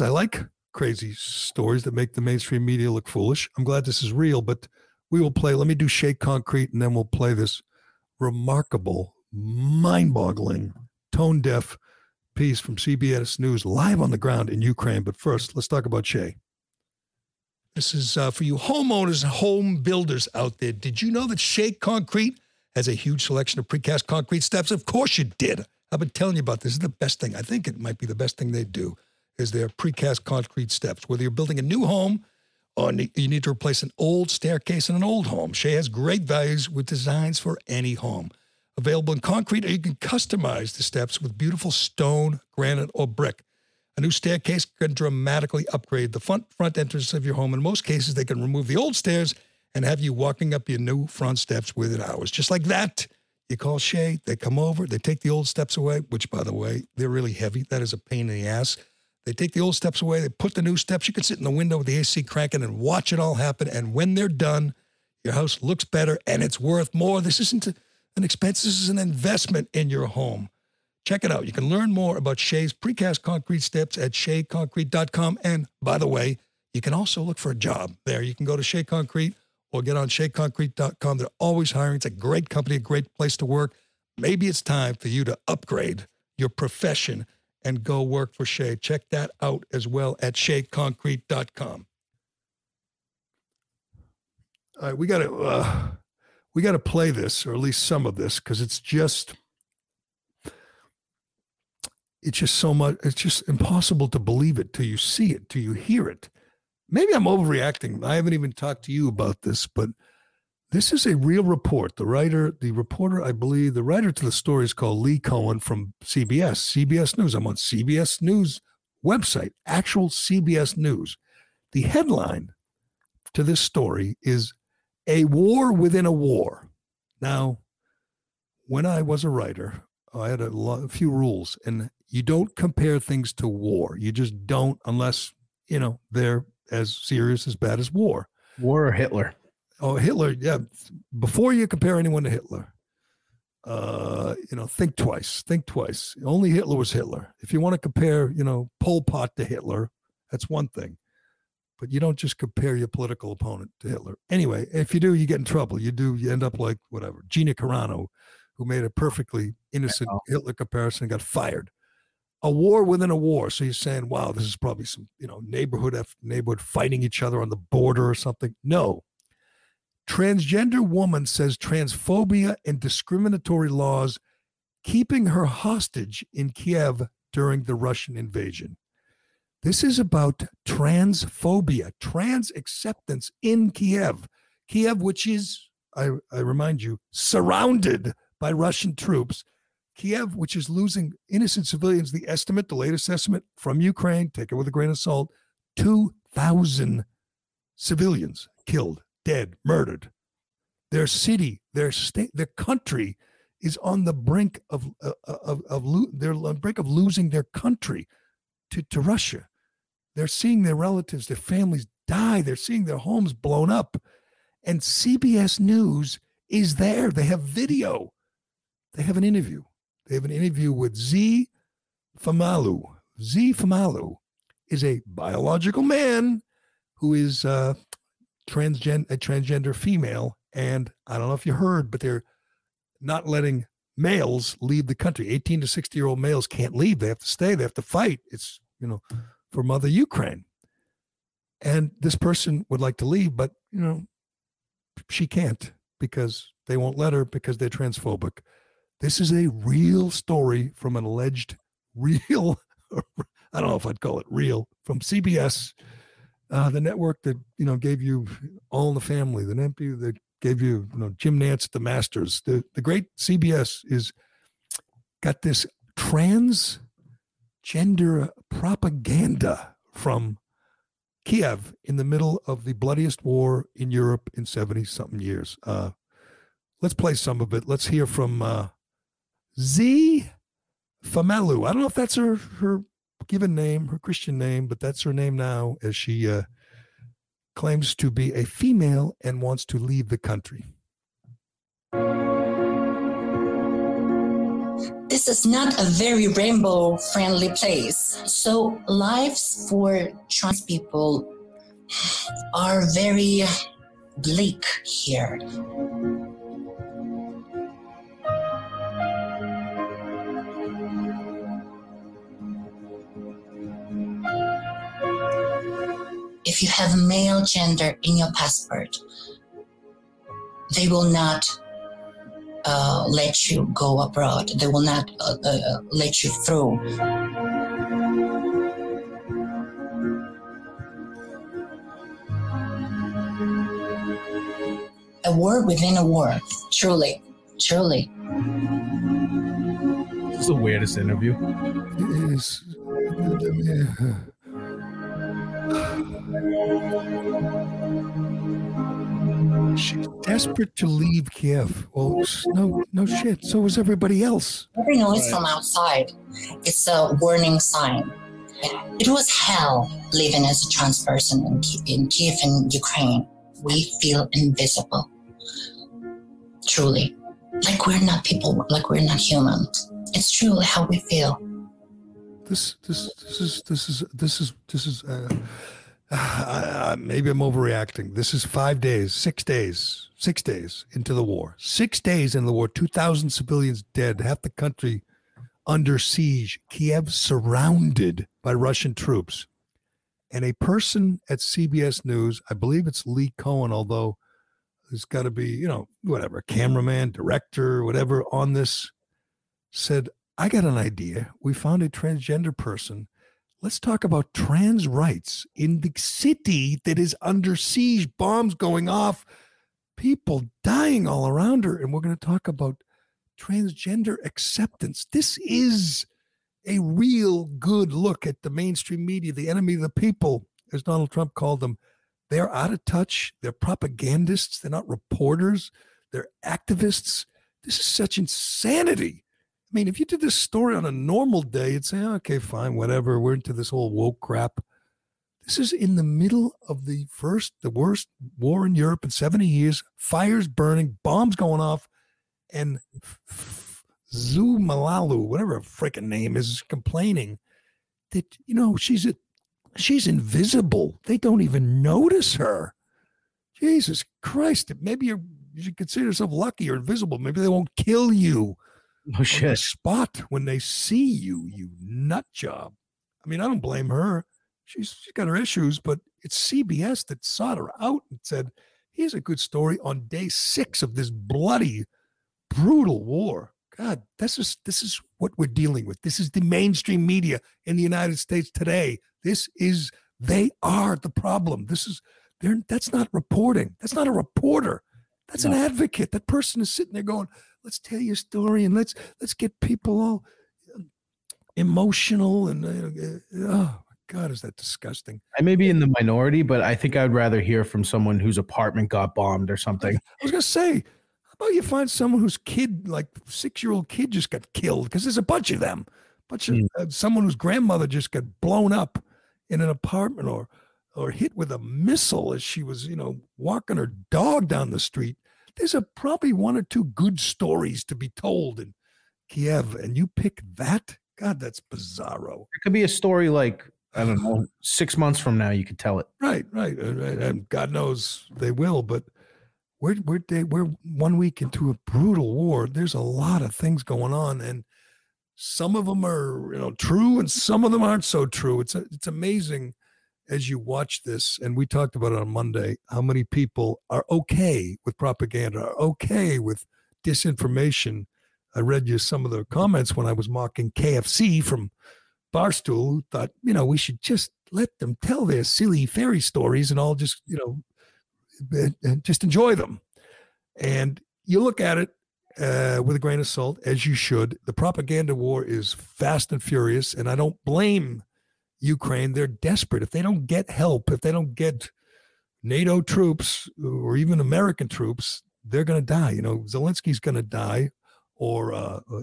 I like crazy stories that make the mainstream media look foolish. I'm glad this is real, but we will play. Let me do Shea Concrete, and then we'll play this remarkable, mind-boggling, tone-deaf piece from CBS News live on the ground in Ukraine. But first, let's talk about Shea. This is for you homeowners and home builders out there. Did you know that Shea Concrete has a huge selection of precast concrete steps? Of course you did. I've been telling you about this. This is the best thing. I think it might be the best thing they do is their precast concrete steps. Whether you're building a new home or you need to replace an old staircase in an old home, Shea has great values with designs for any home. Available in concrete, or you can customize the steps with beautiful stone, granite, or brick. A new staircase can dramatically upgrade the front entrance of your home. In most cases, they can remove the old stairs and have you walking up your new front steps within hours. Just like that, you call Shea, they come over, they take the old steps away, which, by the way, they're really heavy. That is a pain in the ass. They take the old steps away, they put the new steps. You can sit in the window with the AC cranking and watch it all happen. And when they're done, your house looks better and it's worth more. This isn't an expense. This is an investment in your home. Check it out. You can learn more about Shea's precast concrete steps at sheaconcrete.com. And by the way, you can also look for a job there. You can go to Shea Concrete or get on sheaconcrete.com. They're always hiring. It's a great company, a great place to work. Maybe it's time for you to upgrade your profession and go work for Shea. Check that out as well at sheaconcrete.com. All right, we got to play this, or at least some of this, because it's just so much. It's just impossible to believe it till you see it, till you hear it. Maybe I'm overreacting. I haven't even talked to you about this, but this is a real report. The reporter, I believe, the writer to the story is called Lee Cohen from CBS News. I'm on CBS News website, actual CBS News. The headline to this story is "A War Within a War." Now, when I was a writer, I had a few rules, and you don't compare things to war. You just don't, unless, you know, they're as serious, as bad as war. War or Hitler? Oh, Hitler, yeah. Before you compare anyone to Hitler, you know, think twice. Only Hitler was Hitler. If you want to compare, you know, Pol Pot to Hitler, that's one thing. But you don't just compare your political opponent to Hitler. Anyway, if you do, you get in trouble. You end up like whatever. Gina Carano, who made a perfectly innocent Hitler comparison, got fired. A war within a war. So you're saying, wow, this is probably some, neighborhood after neighborhood fighting each other on the border or something. No. Transgender woman says transphobia and discriminatory laws keeping her hostage in Kiev during the Russian invasion. This is about transphobia, trans acceptance in Kiev. Kiev, which is, I remind you, surrounded by Russian troops. Kiev, which is losing innocent civilians, the latest estimate from Ukraine, take it with a grain of salt, 2,000 civilians killed, dead, murdered. Their city, their state, their country is on the brink they're on the brink of losing their country to Russia. They're seeing their relatives, their families die. They're seeing their homes blown up. And CBS News is there. They have video. They have an interview. They have an interview with Z. Famalu. Z. Famalu is a biological man who is a transgender female. And I don't know if you heard, but they're not letting males leave the country. 18 to 60-year-old males can't leave. They have to stay. They have to fight. It's, for Mother Ukraine. And this person would like to leave, but, she can't because they won't let her because they're transphobic. This is a real story from an alleged real, I don't know if I'd call it real, from CBS, the network that, gave you All in the Family, the NPR that gave you, Jim Nance at the Masters. The great CBS is got this transgender propaganda from Kiev in the middle of the bloodiest war in Europe in 70-something years. Let's play some of it. Let's hear from... Z. Famalu. I don't know if that's her given name, her Christian name, but that's her name now as she claims to be a female and wants to leave the country. This is not a very rainbow-friendly place. So lives for trans people are very bleak here. If you have male gender in your passport, they will not let you go abroad. They will not let you through. A war within a war, truly, truly. This is the weirdest interview. It is. She's desperate to leave Kiev. Well, no shit. So is everybody else. Every noise from outside, it's a warning sign. It was hell living as a trans person in Kiev and Ukraine. We feel invisible. Truly. Like we're not people, like we're not human. It's truly how we feel. This is maybe I'm overreacting. This is 6 days into the war. 6 days into the war, 2,000 civilians dead, half the country under siege, Kiev surrounded by Russian troops. And a person at CBS News, I believe it's Lee Cohen, although there's got to be, cameraman, director, whatever on this, said, I got an idea. We found a transgender person. Let's talk about trans rights in the city that is under siege, bombs going off, people dying all around her. And we're going to talk about transgender acceptance. This is a real good look at the mainstream media, the enemy of the people, as Donald Trump called them. They're out of touch. They're propagandists. They're not reporters. They're activists. This is such insanity. I mean, if you did this story on a normal day, you'd say, okay, fine, whatever. We're into this whole woke crap. This is in the middle of the worst war in Europe in 70 years, fires burning, bombs going off, and Zhu Malalu, whatever her freaking name is, complaining that, she's a She's invisible. They don't even notice her. Jesus Christ. Maybe you should consider yourself lucky. You're invisible. Maybe they won't kill you. No shit. On the spot when they see you, you nut job. I mean, I don't blame her. She's got her issues, but it's CBS that sought her out and said, here's a good story on day 6 of this bloody, brutal war. God, this is what we're dealing with. This is the mainstream media in the United States today. They are the problem. That's not reporting. That's not a reporter. That's an advocate. That person is sitting there going, let's tell your story and let's get people all emotional and oh my God, is that disgusting? I may be in the minority, but I think I'd rather hear from someone whose apartment got bombed or something. I was gonna say, well, you find someone whose kid, like 6-year-old kid, just got killed, because there's a bunch of them. Someone whose grandmother just got blown up in an apartment or hit with a missile as she was, walking her dog down the street. There's probably one or two good stories to be told in Kiev, and you pick that? God, that's bizarro. It could be a story like, I don't know, 6 months from now you could tell it. Right. And God knows they will, but we're 1 week into a brutal war. There's a lot of things going on, and some of them are true, and some of them aren't so true. It's amazing as you watch this, and we talked about it on Monday, how many people are okay with propaganda, are okay with disinformation. I read you some of the comments when I was mocking KFC from Barstool, who thought, we should just let them tell their silly fairy stories and all just, just enjoy them. And you look at it with a grain of salt, as you should. The propaganda war is fast and furious, and I don't blame Ukraine. They're desperate. If they don't get help, if they don't get NATO troops or even American troops, they're going to die. Zelensky's going to die, or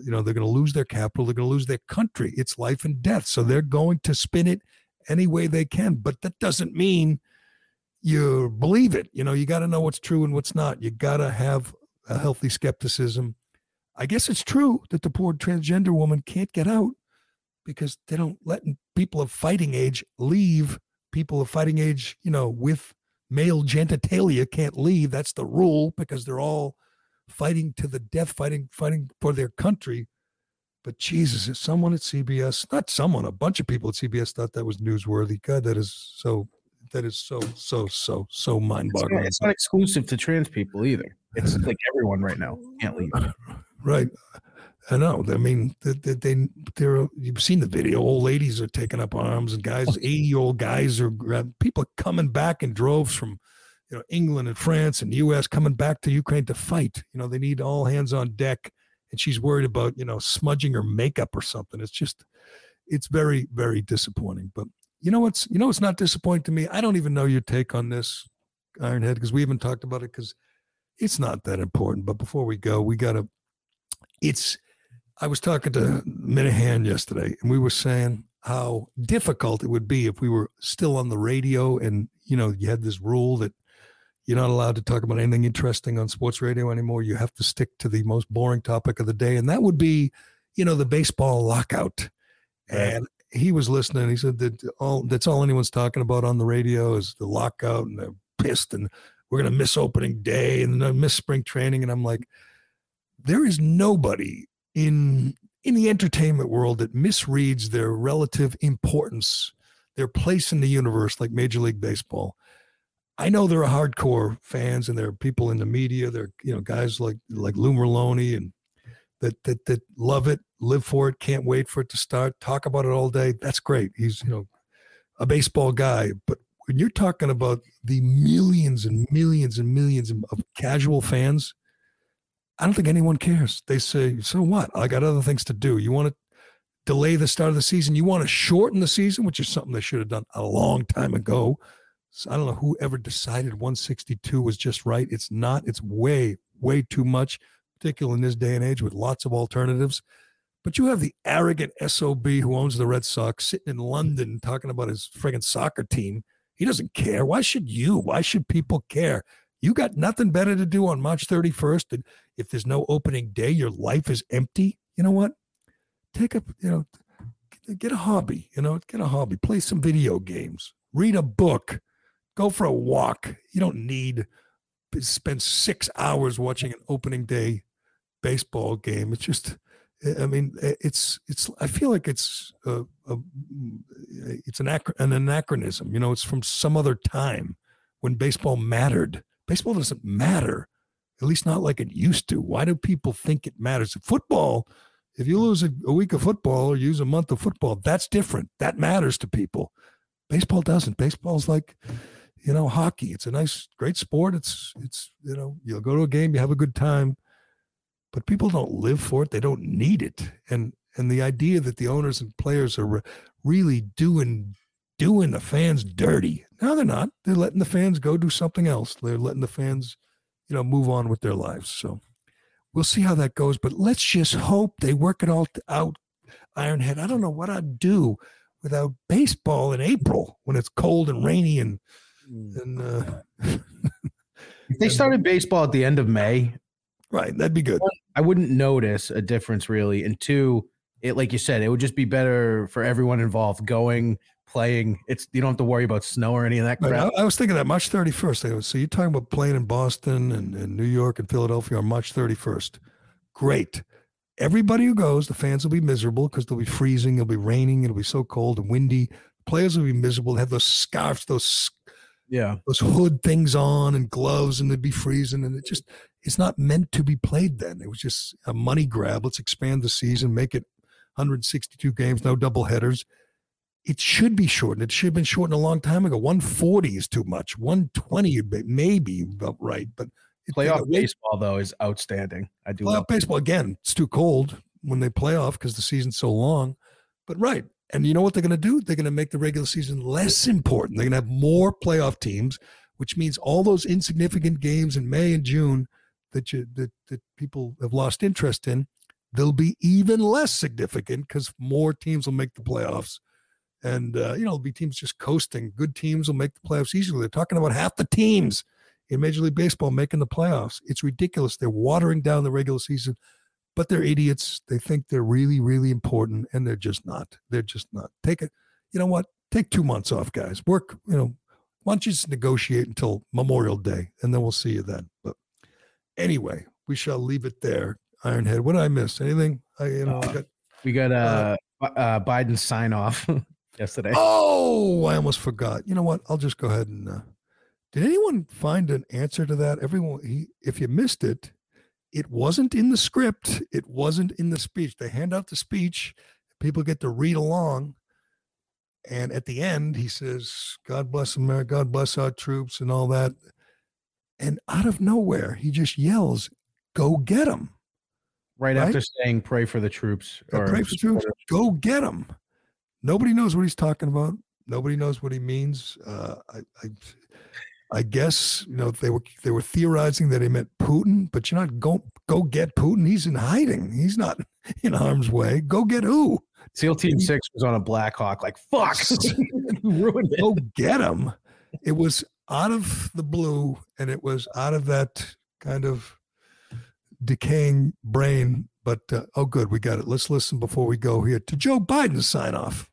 they're going to lose their capital. They're going to lose their country. It's life and death. So they're going to spin it any way they can. But that doesn't mean you believe it. You got to know what's true and what's not. You got to have a healthy skepticism. I guess it's true that the poor transgender woman can't get out because they don't let people of fighting age leave. People of fighting age, with male genitalia can't leave. That's the rule, because they're all fighting to the death, fighting for their country. But Jesus, if someone at CBS, a bunch of people at CBS thought that was newsworthy. God, that is so... That is so mind-boggling. It's not exclusive to trans people either. It's like everyone right now can't leave. Right. I know. I mean, you've seen the video. Old ladies are taking up arms, and guys, 80-year-old guys people are coming back in droves from, England and France and the U.S., coming back to Ukraine to fight. They need all hands on deck, and she's worried about, smudging her makeup or something. It's very, very disappointing. But it's not disappointing to me. I don't even know your take on this, Ironhead, because we haven't talked about it, because it's not that important. But before we go, I was talking to Minahan yesterday, and we were saying how difficult it would be if we were still on the radio, and, you had this rule that you're not allowed to talk about anything interesting on sports radio anymore. You have to stick to the most boring topic of the day. And that would be, the baseball lockout. And he was listening. He said that that's all anyone's talking about on the radio is the lockout, and they're pissed, and we're going to miss opening day and miss spring training. And I'm like, there is nobody in the entertainment world that misreads their relative importance, their place in the universe, like Major League Baseball. I know there are hardcore fans, and there are people in the media. There are, guys like Lou Merlone and that love it, live for it, can't wait for it to start, talk about it all day. That's great. He's, a baseball guy. But when you're talking about the millions and millions and millions of casual fans, I don't think anyone cares. They say, so what? I got other things to do. You want to delay the start of the season? You want to shorten the season, which is something they should have done a long time ago. So I don't know who ever decided 162 was just right. It's not. It's way, way too much, particularly in this day and age with lots of alternatives. But you have the arrogant SOB who owns the Red Sox sitting in London talking about his friggin' soccer team. He doesn't care. Why should you? Why should people care? You got nothing better to do on March 31st. And if there's no opening day, your life is empty. You know what? Take a, get a hobby, you know, get a hobby, play some video games, read a book, go for a walk. You don't need to spend 6 hours watching an opening day baseball game. It's just, I mean, it's I feel like it's an anachronism. You know, it's from some other time when baseball mattered. Baseball doesn't matter, at least not like it used to. Why do people think it matters? Football, if you lose a week of football or use a month of football, that's different. That matters to people. Baseball doesn't. Baseball's like, you know, hockey. It's a nice, great sport. It's you know, you'll go to a game, you have a good time. But people don't live for it. They don't need it. And the idea that the owners and players are really doing the fans dirty. No, they're not. They're letting the fans go do something else. They're letting the fans, you know, move on with their lives. So we'll see how that goes. But let's just hope they work it all out, Ironhead. I don't know what I'd do without baseball in April when it's cold and rainy and if they started baseball at the end of May, right, that'd be good. I wouldn't notice a difference really. And two, it, like you said, it would just be better for everyone involved going, playing. It's, you don't have to worry about snow or any of that crap. I was thinking that March 31st. So you're talking about playing in Boston and New York and Philadelphia on March 31st. Great. Everybody who goes, the fans will be miserable because they'll be freezing. It'll be raining. It'll be so cold and windy. Players will be miserable. They have those scarves, those hood things on and gloves, and they'd be freezing. And it's not meant to be played then. It was just a money grab. Let's expand the season, make it 162 games, no double headers. It should be shortened. It should have been shortened a long time ago. 140 is too much. 120 maybe about right, but playoff baseball though is outstanding. I do love baseball. Again, it's too cold when they play off because the season's so long. But right, and you know what they're going to do? They're going to make the regular season less important. They're going to have more playoff teams, which means all those insignificant games in May and June that people have lost interest in, they'll be even less significant because more teams will make the playoffs. And you know, there'll be teams just coasting. Good teams will make the playoffs easily. They're talking about half the teams in Major League Baseball making the playoffs. It's ridiculous. They're watering down the regular season, but they're idiots. They think they're really, really important, and they're just not. They're just not. Take it. You know what? Take 2 months off, guys. Work. You know, why don't you just negotiate until Memorial Day, and then we'll see you then. But anyway, we shall leave it there. Ironhead, what did I miss? Anything? We got Biden's sign off yesterday. Oh, I almost forgot. You know what? I'll just go ahead and. Did anyone find an answer to that? Everyone, if you missed it, it wasn't in the script. It wasn't in the speech. They hand out the speech. People get to read along. And at the end, he says, God bless America, God bless our troops and all that. And out of nowhere, he just yells, go get them. Right? After saying, pray for the troops. Pray for the troops. Go get them. Nobody knows what he's talking about. Nobody knows what he means. I guess, you know, they were theorizing that he meant Putin, but you're not go get Putin. He's in hiding. He's not in harm's way. Go get who? SEAL Team 6 was on a Black Hawk. Like, fuck. Ruined it. Go get him. It was out of the blue, and it was out of that kind of decaying brain. But, oh, good. We got it. Let's listen before we go here to Joe Biden's sign off.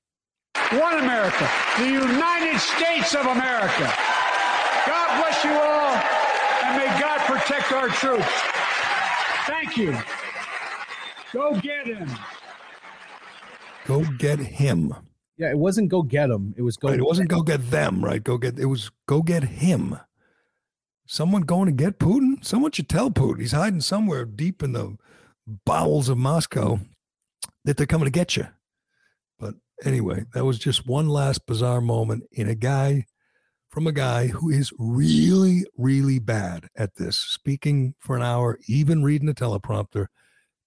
One America. The United States of America. God bless you all, and may God protect our troops. Thank you. Go get him. Go get him. Yeah, it wasn't go get him. It was go. Right, it wasn't go get them, right? It was go get him. Someone going to get Putin? Someone should tell Putin he's hiding somewhere deep in the bowels of Moscow that they're coming to get you. But anyway, that was just one last bizarre moment in a guy. From a guy who is really, really bad at this, speaking for an hour, even reading a teleprompter,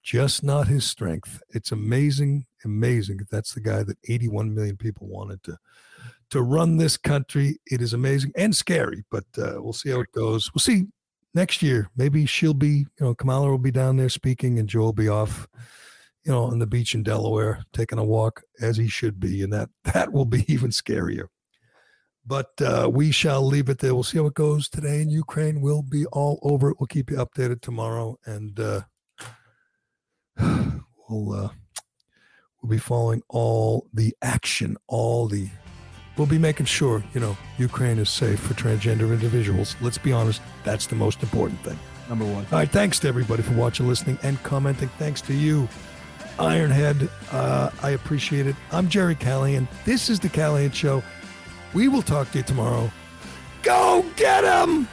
just not his strength. It's amazing, amazing. That's the guy that 81 million people wanted to run this country. It is amazing and scary, but we'll see how it goes. We'll see next year. Maybe she'll be, you know, Kamala will be down there speaking, and Joe will be off, you know, on the beach in Delaware, taking a walk as he should be, and that will be even scarier. But we shall leave it there. We'll see how it goes today in Ukraine. We'll be all over it. We'll keep you updated tomorrow, and we'll We'll be following all the action, we'll be making sure, Ukraine is safe for transgender individuals. Let's be honest, that's the most important thing. Number one. All right, thanks to everybody for watching, listening, and commenting. Thanks to you, Ironhead. I appreciate it. I'm Gerry Callahan. This is The Callahan Show. We will talk to you tomorrow. Go get 'em!